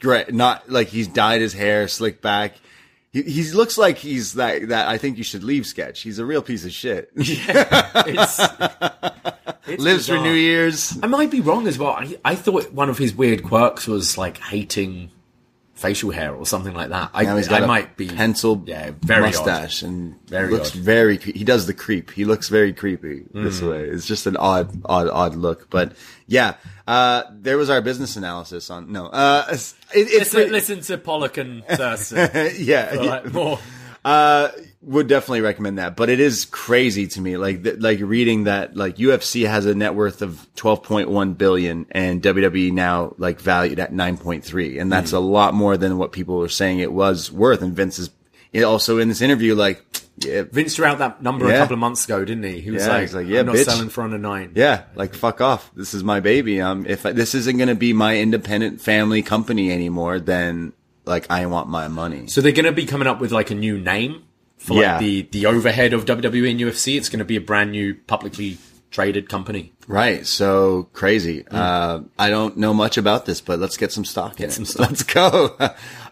gray. Not like he's dyed his hair, slicked back. He looks like he's that I think you should leave sketch. He's a real piece of shit. Yeah, it's lives bizarre. For New Year's. I might be wrong as well. I thought one of his weird quirks was like hating facial hair or something like that. I might be pencil very mustache odd. And very looks odd. Very. He does the creep. He looks very creepy this way. It's just an odd look. But yeah, there was our business analysis on listen to Pollock and Thurston. More. Would definitely recommend that, but it is crazy to me. Like reading that, like UFC has a net worth of $12.1 billion and WWE now like valued at 9.3, and that's a lot more than what people were saying it was worth. And Vince is also in this interview, Vince threw out that number a couple of months ago, didn't he? He was I'm not selling for under 9. Yeah, like fuck off. This is my baby. If this isn't going to be my independent family company anymore, then like I want my money. So they're going to be coming up with like a new name. For the overhead of WWE and UFC, it's going to be a brand new publicly traded company. Right. So crazy. I don't know much about this, but let's get some stock in it. Let's go.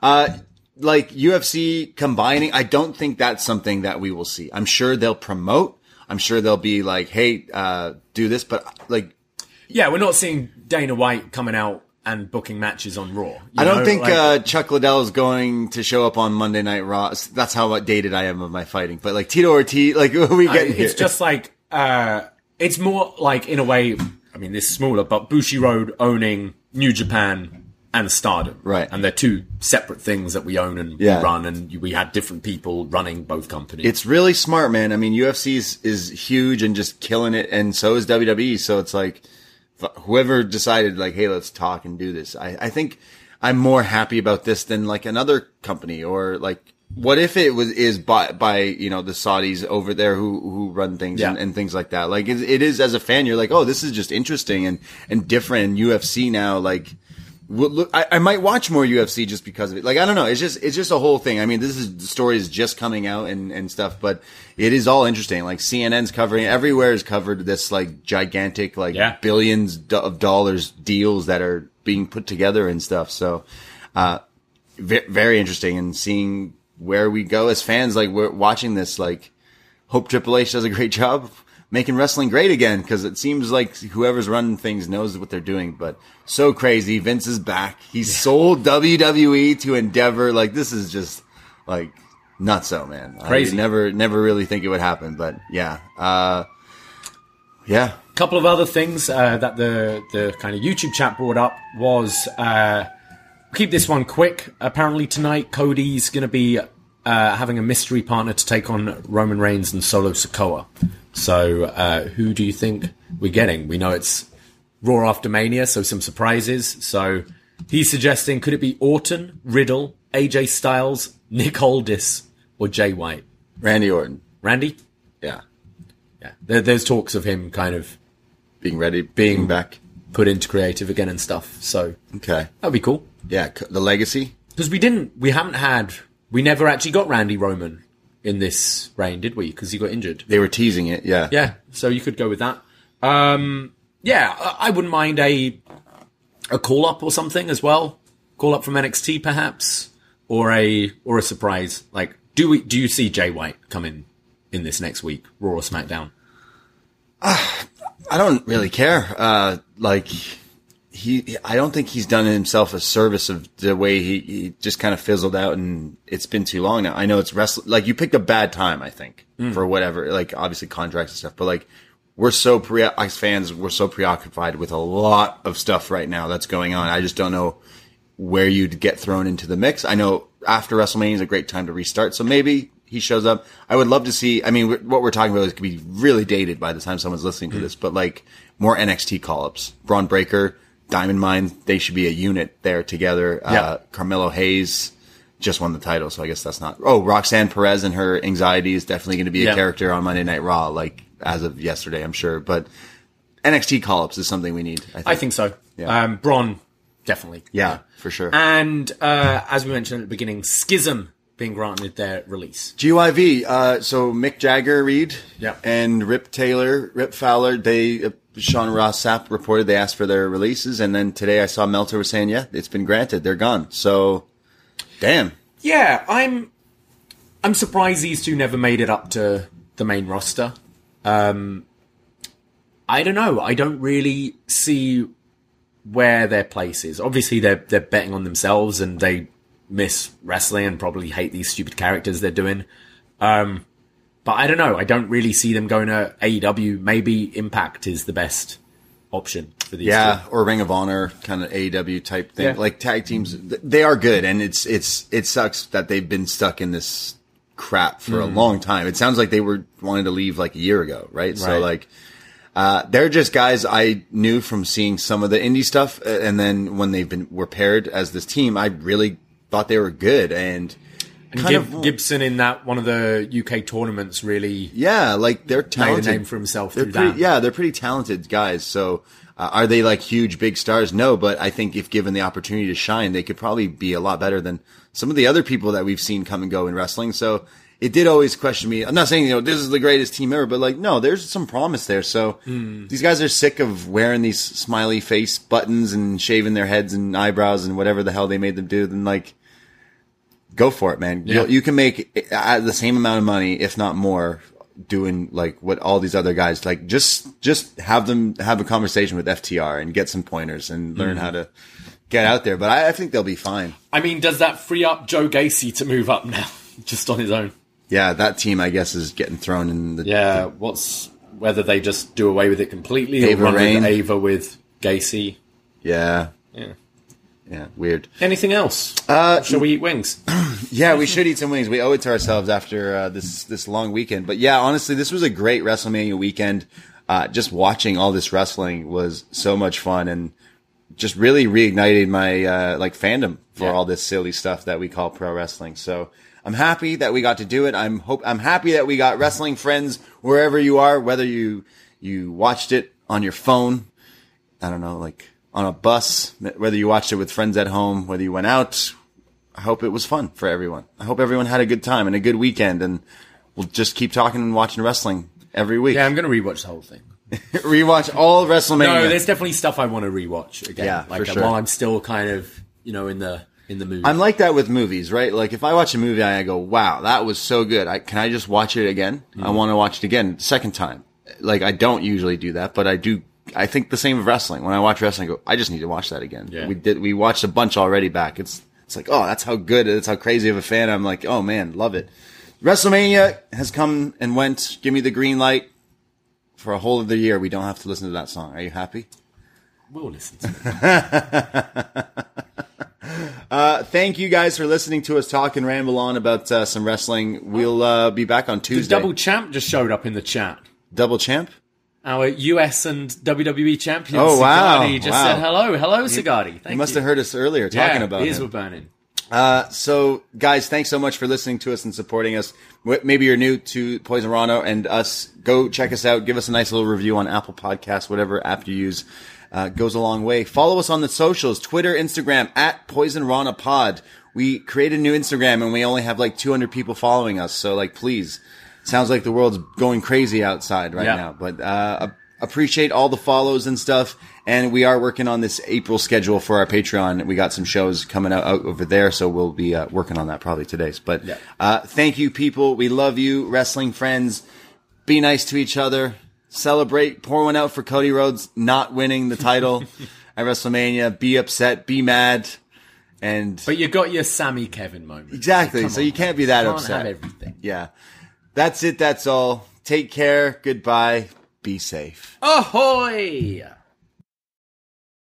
Like UFC combining, I don't think that's something that we will see. I'm sure they'll promote. I'm sure they'll be like, hey, do this. But like, yeah, we're not seeing Dana White coming out and booking matches on Raw. I don't think Chuck Liddell is going to show up on Monday Night Raw. That's how outdated I am of my fighting. But like Tito Ortiz, like we get here. It's just like it's more like in a way. I mean, this is smaller, but Bushiroad owning New Japan and Stardom, right? And they're two separate things that we own and we run, and we had different people running both companies. It's really smart, man. I mean, UFC is huge and just killing it, and so is WWE. So it's like, whoever decided, like, hey, let's talk and do this. I think I'm more happy about this than like another company, or like, what if it is by you know, the Saudis over there who run things and things like that. Like it is, as a fan, you're like, oh, this is just interesting and different. And UFC now, like, look, I might watch more UFC just because of it. Like, I don't know. It's just a whole thing. I mean, the story is just coming out and stuff, but it is all interesting. Like CNN's covering, everywhere is covered this like gigantic, like billions of dollars deals that are being put together and stuff. So, very interesting, and seeing where we go as fans. Like we're watching this, like hope Triple H does a great job making wrestling great again, because it seems like whoever's running things knows what they're doing. But so crazy. Vince is back. He sold WWE to Endeavor. Like, this is just, like, nutso, man. Crazy. I never really think it would happen. But, yeah. Yeah. A couple of other things that the kind of YouTube chat brought up was, keep this one quick. Apparently tonight, Cody's going to be having a mystery partner to take on Roman Reigns and Solo Sikoa. So, who do you think we're getting? We know it's Raw after Mania, so some surprises. So, he's suggesting, could it be Orton, Riddle, AJ Styles, Nick Aldis, or Jay White? Randy Orton. Randy? Yeah. Yeah. There's talks of him kind of being ready, being back, put into creative again and stuff. So, okay. That'd be cool. Yeah. The legacy? Because we never actually got Randy Roman in this reign, did we? Because he got injured. They were teasing it, yeah. Yeah, so you could go with that. I wouldn't mind a call-up or something as well. Call-up from NXT, perhaps. Or a surprise. Like, Do you see Jay White come in this next week, Raw or SmackDown? I don't really care. I don't think he's done himself a service of the way he just kind of fizzled out, and it's been too long now. I know it's wrestling. Like, you picked a bad time, I think, for whatever, like, obviously contracts and stuff, but like, we're so preoccupied with a lot of stuff right now that's going on. I just don't know where you'd get thrown into the mix. I know after WrestleMania is a great time to restart, so maybe he shows up. I would love to see, I mean, what we're talking about is could be really dated by the time someone's listening to this, but like, more NXT call-ups. Braun Breaker, Diamond Mine, they should be a unit there together. Yeah. Carmelo Hayes just won the title, so I guess that's not... Oh, Roxanne Perez and her anxiety is definitely going to be a character on Monday Night Raw, like, as of yesterday, I'm sure. But NXT call-ups is something we need, I think. I think so. Yeah. Braun, definitely. Yeah, for sure. And as we mentioned at the beginning, Schism being granted their release. GYV, so Mick Jagger, Reed, and Rip Fowler, they... Sean Ross Sapp reported they asked for their releases, and then today I saw Meltzer was saying, yeah, it's been granted. They're gone. So, damn. Yeah, I'm surprised these two never made it up to the main roster. I don't know. I don't really see where their place is. Obviously, they're betting on themselves, and they miss wrestling and probably hate these stupid characters they're doing. But I don't know. I don't really see them going to AEW. Maybe Impact is the best option for these. Yeah, two. Or Ring of Honor, kind of AEW type thing. Yeah. Like tag teams, they are good, and it sucks that they've been stuck in this crap for a long time. It sounds like they were wanting to leave like a year ago, right? So like, they're just guys I knew from seeing some of the indie stuff, and then when they've were paired as this team, I really thought they were good and. And Gibson in that one of the UK tournaments really, like they're talented. Made a name for himself through that. Yeah, they're pretty talented guys. So are they like huge big stars? No, but I think if given the opportunity to shine, they could probably be a lot better than some of the other people that we've seen come and go in wrestling. So it did always question me. I'm not saying this is the greatest team ever, but like no, there's some promise there. So these guys are sick of wearing these smiley face buttons and shaving their heads and eyebrows and whatever the hell they made them do. Then like. Go for it, man. Yeah. You can make the same amount of money, if not more, doing like what all these other guys like. Just have them have a conversation with FTR and get some pointers and learn how to get out there. But I think they'll be fine. I mean, does that free up Joe Gacy to move up now, just on his own? Yeah, that team, I guess, is getting thrown in the... Yeah, whether they just do away with it completely or run with Ava with Gacy. Yeah. Yeah. Yeah, weird. Anything else? Shall we eat wings? Yeah, we should eat some wings. We owe it to ourselves after this long weekend. But yeah, honestly, this was a great WrestleMania weekend. Just watching all this wrestling was so much fun and just really reignited my fandom for all this silly stuff that we call pro wrestling. So I'm happy that we got to do it. I'm happy that we got wrestling friends wherever you are, whether you watched it on your phone. I don't know, like. On a bus, whether you watched it with friends at home, whether you went out, I hope it was fun for everyone. I hope everyone had a good time and a good weekend, and we'll just keep talking and watching wrestling every week. Yeah, I'm going to rewatch the whole thing. Rewatch all WrestleMania. No, there's definitely stuff I want to rewatch again. Yeah, for sure. While I'm still kind of, in the mood. I'm like that with movies, right? Like if I watch a movie, I go, wow, that was so good. Can I just watch it again? Mm-hmm. I want to watch it again, second time. Like I don't usually do that, but I do. I think the same of wrestling. When I watch wrestling, I go, I just need to watch that again. Yeah. We watched a bunch already back. It's like, oh, that's how good, that's how crazy of a fan. I'm like, oh man, love it. WrestleMania has come and went. Give me the green light for a whole of the year. We don't have to listen to that song. Are you happy? We'll listen to it. Thank you guys for listening to us talk and ramble on about some wrestling. We'll be back on Tuesday. The Double Champ just showed up in the chat. Double Champ? Our US and WWE champion, Cigardi, said hello. Hello, Cigardi. Thank you. You must have heard us earlier talking about it. Ears were burning. So, guys, thanks so much for listening to us and supporting us. Maybe you're new to Poison Rana and us. Go check us out. Give us a nice little review on Apple Podcasts, whatever app you use. Goes a long way. Follow us on the socials, Twitter, Instagram, at Poison Rana Pod. We created a new Instagram, and we only have like 200 people following us. So, please... Sounds like the world's going crazy outside right now, but Appreciate all the follows and stuff. And we are working on this April schedule for our Patreon. We got some shows coming out over there, so we'll be working on that probably today. But thank you, people. We love you, wrestling friends. Be nice to each other. Celebrate. Pour one out for Cody Rhodes not winning the title at WrestleMania. Be upset. Be mad. But you got your Sammy Kevin moment. Exactly. So you can't be that upset. Can't have everything. Yeah. That's it. That's all. Take care. Goodbye. Be safe. Ahoy!